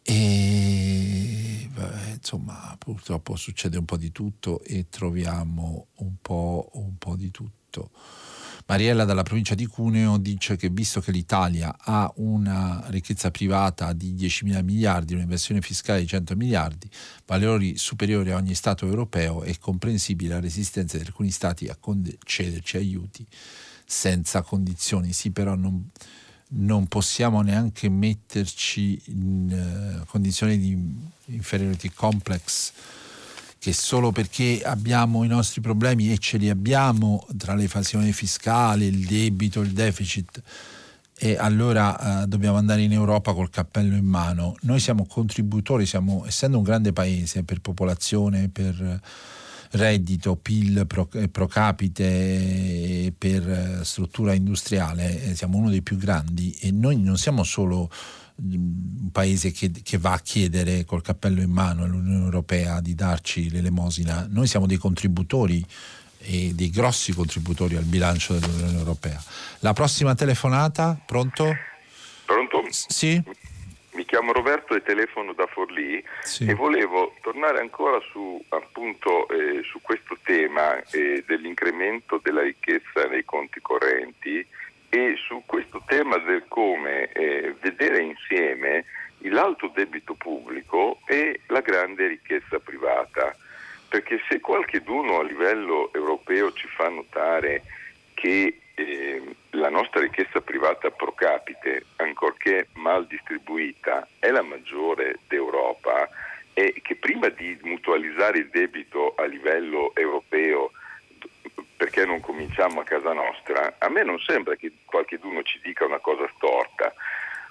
e beh, insomma purtroppo succede un po' di tutto e troviamo un po', un po' di tutto. Mariella dalla provincia di Cuneo dice che visto che l'Italia ha una ricchezza privata di dieci mila miliardi, un'inversione fiscale di cento miliardi, valori superiori a ogni Stato europeo, è comprensibile la resistenza di alcuni Stati a concederci aiuti senza condizioni. Sì, però non, non possiamo neanche metterci in uh, condizioni di inferiority complex, che solo perché abbiamo i nostri problemi e ce li abbiamo tra l'evasione fiscale, il debito, il deficit, e allora eh, dobbiamo andare in Europa col cappello in mano. Noi siamo contributori, siamo, essendo un grande paese per popolazione, per reddito, P I L pro, pro capite, per struttura industriale, siamo uno dei più grandi e noi non siamo solo un paese che, che va a chiedere col cappello in mano all'Unione Europea di darci l'elemosina, noi siamo dei contributori e dei grossi contributori al bilancio dell'Unione Europea. La prossima telefonata, pronto? Pronto? Sì? Mi chiamo Roberto e telefono da Forlì, sì. E volevo tornare ancora su appunto eh, su questo tema eh, dell'incremento della ricchezza nei conti correnti e su questo tema del come eh, vedere insieme l'alto debito pubblico e la grande ricchezza privata, perché se qualcheduno a livello europeo ci fa notare che Eh, la nostra ricchezza privata pro capite, ancorché mal distribuita, è la maggiore d'Europa, e che prima di mutualizzare il debito a livello europeo, perché non cominciamo a casa nostra, a me non sembra che qualcheduno ci dica una cosa storta.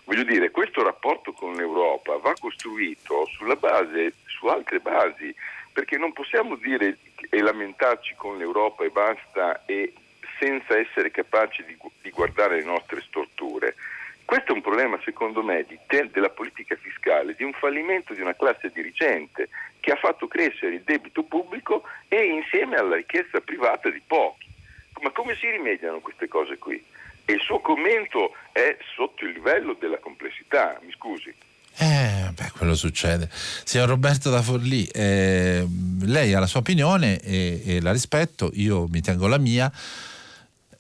Voglio dire, questo rapporto con l'Europa va costruito sulla base, su altre basi, perché non possiamo dire e lamentarci con l'Europa e basta, e senza essere capaci di, di guardare le nostre storture. Questo è un problema, secondo me, di te, della politica fiscale, di un fallimento di una classe dirigente che ha fatto crescere il debito pubblico e insieme alla ricchezza privata di pochi. Ma come si rimediano queste cose qui? E il suo commento è sotto il livello della complessità, mi scusi. Eh, beh, quello succede. Signor Roberto da Forlì, eh, lei ha la sua opinione e, e la rispetto, io mi tengo la mia.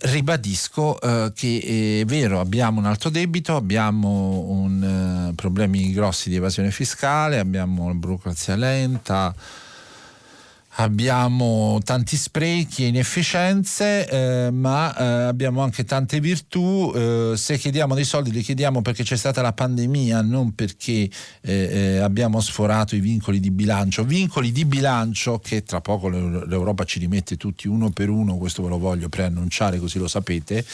Ribadisco eh, che è vero, abbiamo un alto debito, abbiamo un, eh, problemi grossi di evasione fiscale, abbiamo una burocrazia lenta, abbiamo tanti sprechi e inefficienze, eh, ma eh, abbiamo anche tante virtù. Eh, se chiediamo dei soldi li chiediamo perché c'è stata la pandemia, non perché eh, abbiamo sforato i vincoli di bilancio. Vincoli di bilancio che tra poco l'Europa ci rimette tutti uno per uno, questo ve lo voglio preannunciare così lo sapete.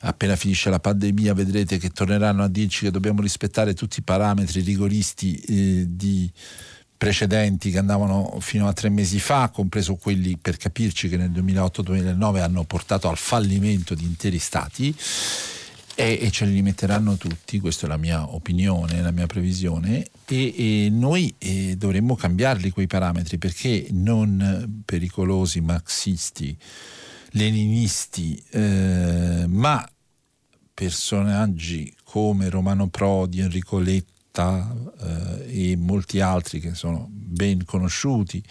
Appena finisce la pandemia vedrete che torneranno a dirci che dobbiamo rispettare tutti i parametri rigoristi eh, di... precedenti che andavano fino a tre mesi fa, compreso quelli, per capirci, che nel duemilaotto duemilanove hanno portato al fallimento di interi stati, e, e ce li rimetteranno tutti. Questa è la mia opinione, la mia previsione, e, e noi eh, dovremmo cambiarli quei parametri, perché non pericolosi marxisti, leninisti, eh, ma personaggi come Romano Prodi, Enrico Letta e molti altri che sono ben conosciuti,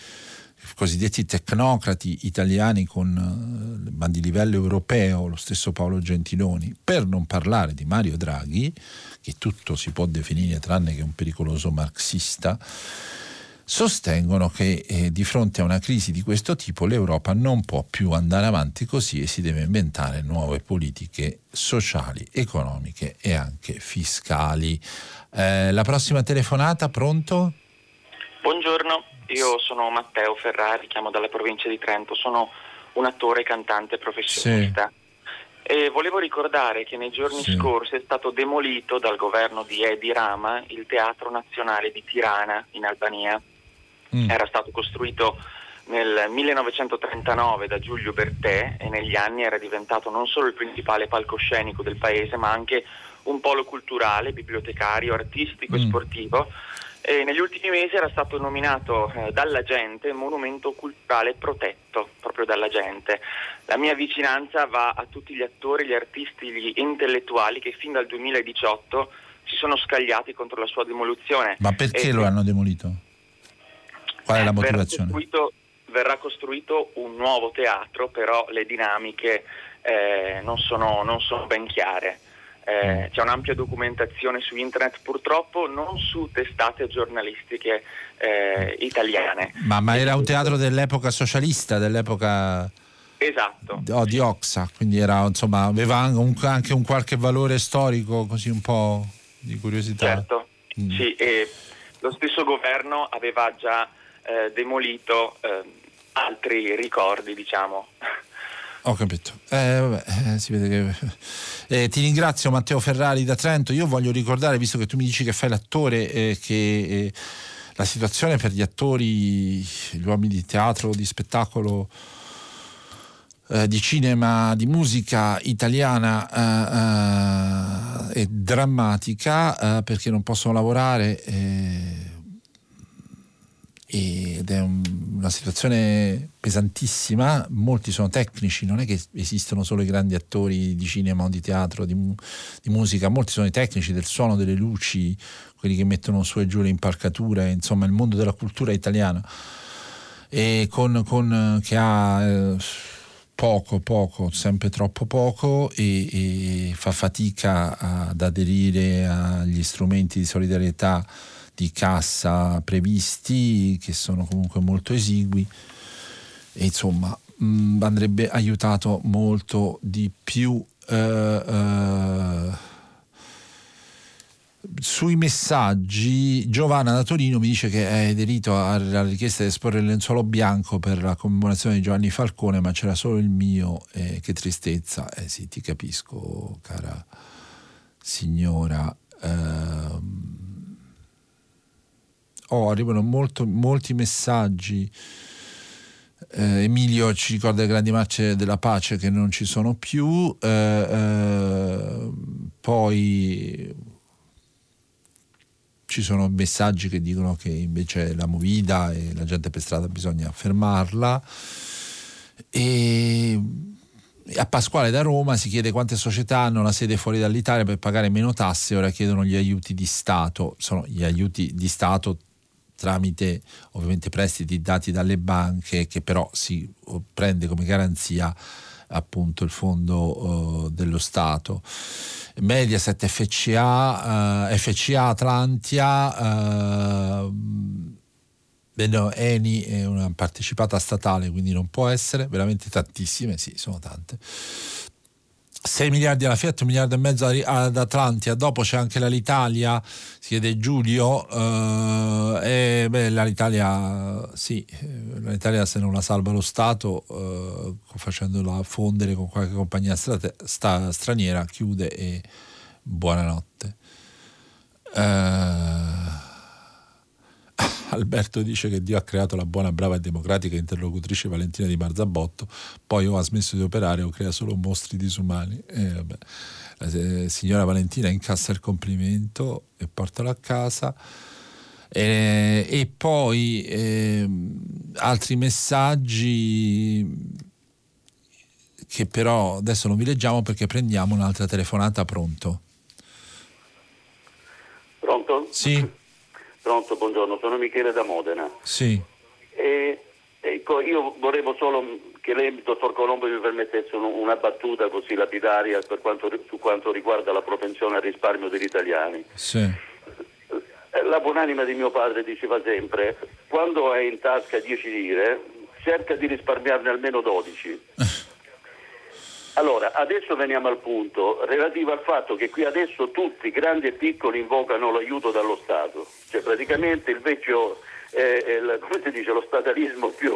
cosiddetti tecnocrati italiani con, ma di livello europeo, lo stesso Paolo Gentiloni, per non parlare di Mario Draghi, che tutto si può definire tranne che un pericoloso marxista, sostengono che eh, di fronte a una crisi di questo tipo l'Europa non può più andare avanti così e si deve inventare nuove politiche sociali, economiche e anche fiscali. Eh, la prossima telefonata, pronto? Buongiorno, io sono Matteo Ferrari, chiamo dalla provincia di Trento, sono un attore, cantante, professionista. Sì. E volevo ricordare che nei giorni sì. scorsi è stato demolito dal governo di Edi Rama il Teatro Nazionale di Tirana in Albania. Era stato costruito nel millenovecentotrentanove da Giulio Bertè e negli anni era diventato non solo il principale palcoscenico del paese, ma anche un polo culturale, bibliotecario, artistico mm. e sportivo. E negli ultimi mesi era stato nominato eh, dalla gente monumento culturale protetto, proprio dalla gente. La mia vicinanza va a tutti gli attori, gli artisti, gli intellettuali che fin dal duemiladiciotto si sono scagliati contro la sua demolizione. Ma perché e, lo hanno demolito? Qual è la motivazione? Verrà costruito, verrà costruito un nuovo teatro, però le dinamiche eh, non sono, non sono ben chiare. Eh, c'è un'ampia documentazione su internet, purtroppo non su testate giornalistiche eh, italiane. Ma, ma era un teatro dell'epoca socialista, dell'epoca... Esatto. Oh, di Oxa, quindi era, insomma, aveva anche un qualche valore storico, così un po' di curiosità. Certo, mm. sì, e lo stesso governo aveva già... Eh, demolito eh, altri ricordi, diciamo. Ho capito. Eh, vabbè, eh, si vede che... eh, ti ringrazio Matteo Ferrari da Trento. Io voglio ricordare, visto che tu mi dici che fai l'attore, eh, che eh, la situazione per gli attori, gli uomini di teatro, di spettacolo, eh, di cinema, di musica italiana eh, eh, è drammatica, eh, perché non possono lavorare eh, ed è un, una situazione pesantissima, molti sono tecnici, non è che esistono solo i grandi attori di cinema o di teatro, di, di musica, molti sono i tecnici del suono, delle luci, quelli che mettono su e giù le impalcature, insomma il mondo della cultura italiana, e con, con che ha eh, poco, poco, sempre troppo poco, e, e fa fatica ad aderire agli strumenti di solidarietà di cassa previsti, che sono comunque molto esigui, e insomma mh, andrebbe aiutato molto di più. Eh, eh. Sui messaggi, Giovanna da Torino mi dice che è aderito alla richiesta di esporre il lenzuolo bianco per la commemorazione di Giovanni Falcone, ma c'era solo il mio, eh, che tristezza. Eh sì, ti capisco, cara signora. eh, Oh, arrivano molto, molti messaggi. eh, Emilio ci ricorda le grandi marce della pace che non ci sono più. eh, eh, poi ci sono messaggi che dicono che invece la movida e la gente per strada bisogna fermarla. E a Pasquale da Roma si chiede quante società hanno la sede fuori dall'Italia per pagare meno tasse, ora chiedono gli aiuti di Stato. Sono gli aiuti di Stato tramite ovviamente prestiti dati dalle banche, che però si prende come garanzia appunto il fondo uh, dello Stato. Mediaset, F C A, uh, F C A Atlantia, uh, beh, no, Eni è una partecipata statale, quindi non può essere, veramente tantissime, sì, sono tante. sei miliardi alla Fiat, un miliardo e mezzo ad Atlantia, dopo c'è anche l'Alitalia, si chiede Giulio. eh, e, beh, l'Alitalia, sì, l'Alitalia se non la salva lo Stato, eh, facendola fondere con qualche compagnia strate, sta, straniera, chiude e buonanotte. Eh, Alberto dice che Dio ha creato la buona, brava e democratica interlocutrice Valentina Di Marzabotto, poi o ha smesso di operare o crea solo mostri disumani. Eh, vabbè. La eh, signora Valentina incassa il complimento e portalo a casa. Eh, e poi eh, altri messaggi che però adesso non vi leggiamo perché prendiamo un'altra telefonata. Pronto? Pronto? Sì. Pronto, buongiorno, sono Michele da Modena. Sì. E, ecco, io volevo solo che lei, dottor Colombo, mi permettesse una battuta così lapidaria per quanto, su quanto riguarda la propensione al risparmio degli italiani. Sì. La buonanima di mio padre diceva sempre: quando hai in tasca dieci lire, cerca di risparmiarne almeno dodici. Allora, adesso veniamo al punto relativo al fatto che qui adesso tutti, grandi e piccoli, invocano l'aiuto dallo Stato. Cioè praticamente il vecchio, eh, il, come si dice, lo statalismo più...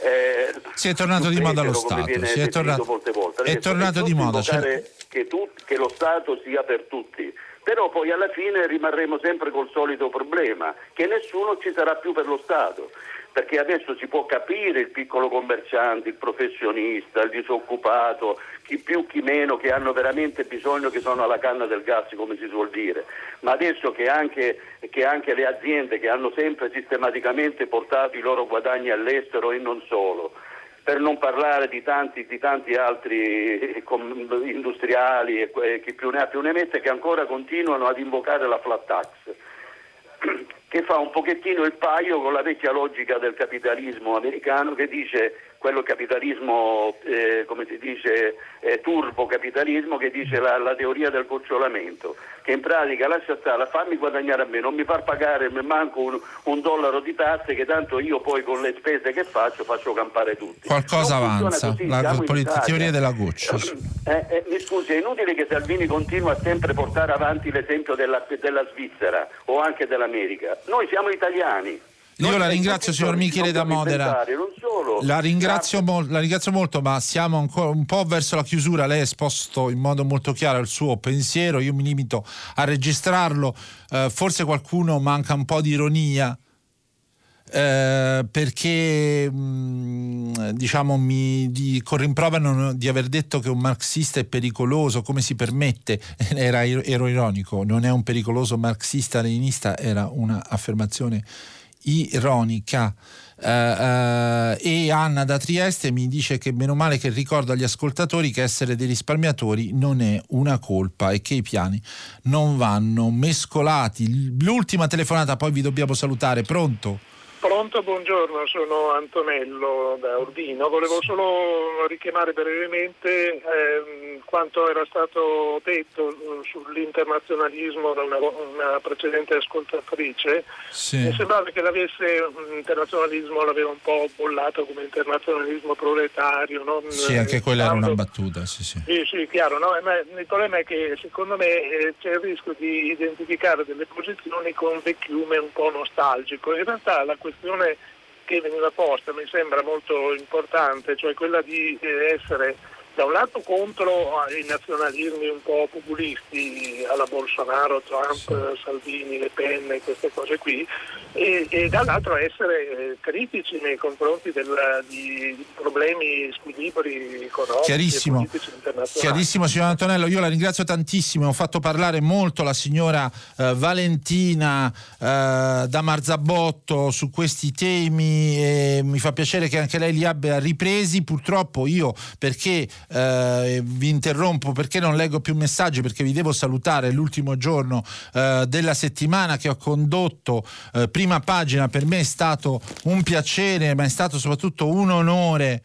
Eh, si è tornato di moda lo Stato, si è tornato, molte volte. Adesso è tornato di moda. Cioè... Che, tu, che lo Stato sia per tutti. Però poi alla fine rimarremo sempre col solito problema, che nessuno ci sarà più per lo Stato. Perché adesso si può capire il piccolo commerciante, il professionista, il disoccupato, chi più chi meno, che hanno veramente bisogno, che sono alla canna del gas, come si suol dire. Ma adesso che anche, che anche le aziende che hanno sempre sistematicamente portato i loro guadagni all'estero e non solo, per non parlare di tanti, di tanti altri industriali e chi più ne ha più ne mette, che ancora continuano ad invocare la flat tax, che fa un pochettino il paio con la vecchia logica del capitalismo americano, che dice quello capitalismo, eh, come si dice, eh, turbo capitalismo, che dice la, la teoria del gocciolamento, che in pratica lascia stare, fammi guadagnare a me, non mi far pagare manco un, un dollaro di tasse, che tanto io poi con le spese che faccio faccio campare tutti. Qualcosa non avanza, così, la polit- teoria della goccia. Eh, eh, mi scusi, è inutile che Salvini continua a sempre portare avanti l'esempio della, della Svizzera o anche dell'America. Noi siamo italiani. Io la ringrazio, signor Michele da Modena, la ringrazio, mo- la ringrazio molto, ma siamo ancora un po' verso la chiusura. Lei ha esposto in modo molto chiaro il suo pensiero, io mi limito a registrarlo. Eh, forse qualcuno manca un po' di ironia, eh, perché mh, diciamo mi di, corrimproverano di aver detto che un marxista è pericoloso, come si permette. Era, ero ironico, non è un pericoloso marxista-leninista, era un'affermazione ironica. uh, uh, e Anna da Trieste mi dice che meno male che ricorda agli ascoltatori che essere dei risparmiatori non è una colpa e che i piani non vanno mescolati. L'ultima telefonata, poi vi dobbiamo salutare. Pronto? Pronto, buongiorno, sono Antonello da Ordino. Volevo solo richiamare brevemente ehm, quanto era stato detto eh, sull'internazionalismo da una, una precedente ascoltatrice. Sì. Mi sembrava che l'avesse, l'internazionalismo l'aveva un po' bollato come internazionalismo proletario. Non, sì, anche quella tanto... era una battuta. Sì, sì, sì, sì, chiaro. No? Ma il problema è che secondo me eh, c'è il rischio di identificare delle posizioni con vecchiume un po' nostalgico. In realtà la questione che veniva posta mi sembra molto importante, cioè quella di essere da un lato contro i nazionalismi un po' populisti alla Bolsonaro, Trump, sì, Salvini, Le Pen, queste cose qui, e, e dall'altro essere critici nei confronti della, di, di problemi, squilibri economici. Chiarissimo. E politici internazionali. Chiarissimo, signor Antonello, io la ringrazio tantissimo. Ho fatto parlare molto la signora eh, Valentina eh, da Marzabotto su questi temi e mi fa piacere che anche lei li abbia ripresi. Purtroppo io, perché Eh, vi interrompo perché non leggo più messaggi, perché vi devo salutare, l'ultimo giorno eh, della settimana che ho condotto eh, Prima Pagina. Per me è stato un piacere, ma è stato soprattutto un onore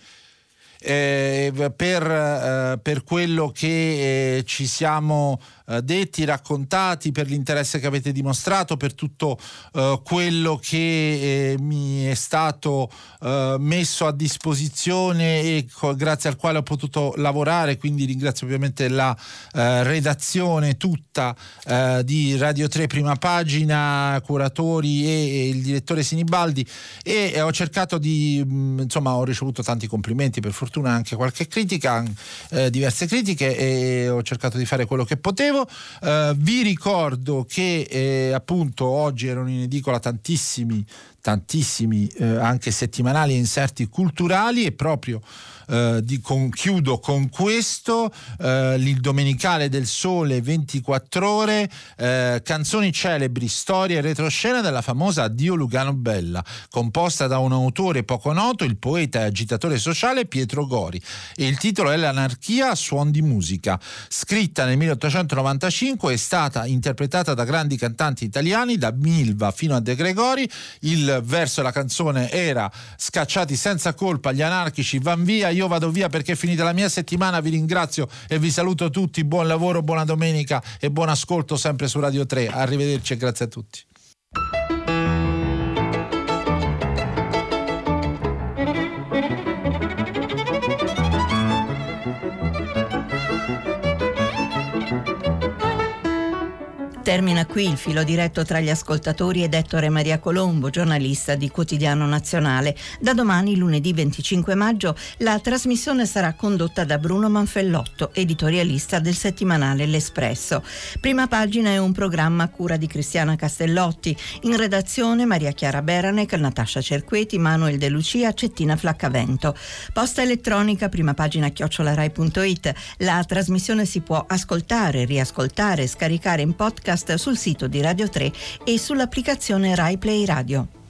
eh, per, eh, per quello che eh, ci siamo eh, detti, raccontati, per l'interesse che avete dimostrato, per tutto eh, quello che eh, mi è stato eh, messo a disposizione e co- grazie al quale ho potuto lavorare. Quindi ringrazio ovviamente la eh, redazione tutta eh, di Radio tre Prima Pagina, curatori e, e il direttore Sinibaldi, e eh, ho cercato di mh, insomma ho ricevuto tanti complimenti, per fortuna anche qualche critica, eh, diverse critiche, e ho cercato di fare quello che potevo. Uh, vi ricordo che eh, appunto oggi erano in edicola tantissimi tantissimi eh, anche settimanali e inserti culturali, e proprio eh, di con, chiudo con questo, eh, il domenicale del Sole ventiquattro Ore, eh, canzoni celebri, storia e retroscena della famosa Addio Lugano Bella, composta da un autore poco noto, il poeta e agitatore sociale Pietro Gori, e il titolo è L'anarchia a suon di musica. Scritta nel milleottocentonovantacinque, è stata interpretata da grandi cantanti italiani, da Milva fino a De Gregori. Il verso della canzone era: scacciati senza colpa, gli anarchici van via, io vado via perché è finita la mia settimana. Vi ringrazio e vi saluto tutti, buon lavoro, buona domenica e buon ascolto sempre su Radio tre. Arrivederci e grazie a tutti. Termina qui il filo diretto tra gli ascoltatori ed Ettore Maria Colombo, giornalista di Quotidiano Nazionale. Da domani, lunedì venticinque maggio, la trasmissione sarà condotta da Bruno Manfellotto, editorialista del settimanale L'Espresso. Prima Pagina è un programma a cura di Cristiana Castellotti. In redazione Maria Chiara Beranec, Natascia Cerqueti, Manuel De Lucia, Cettina Flaccavento. Posta elettronica primapagina chiocciola rai punto it. La trasmissione si può ascoltare, riascoltare, scaricare in podcast sul sito di Radio tre e sull'applicazione Rai Play Radio.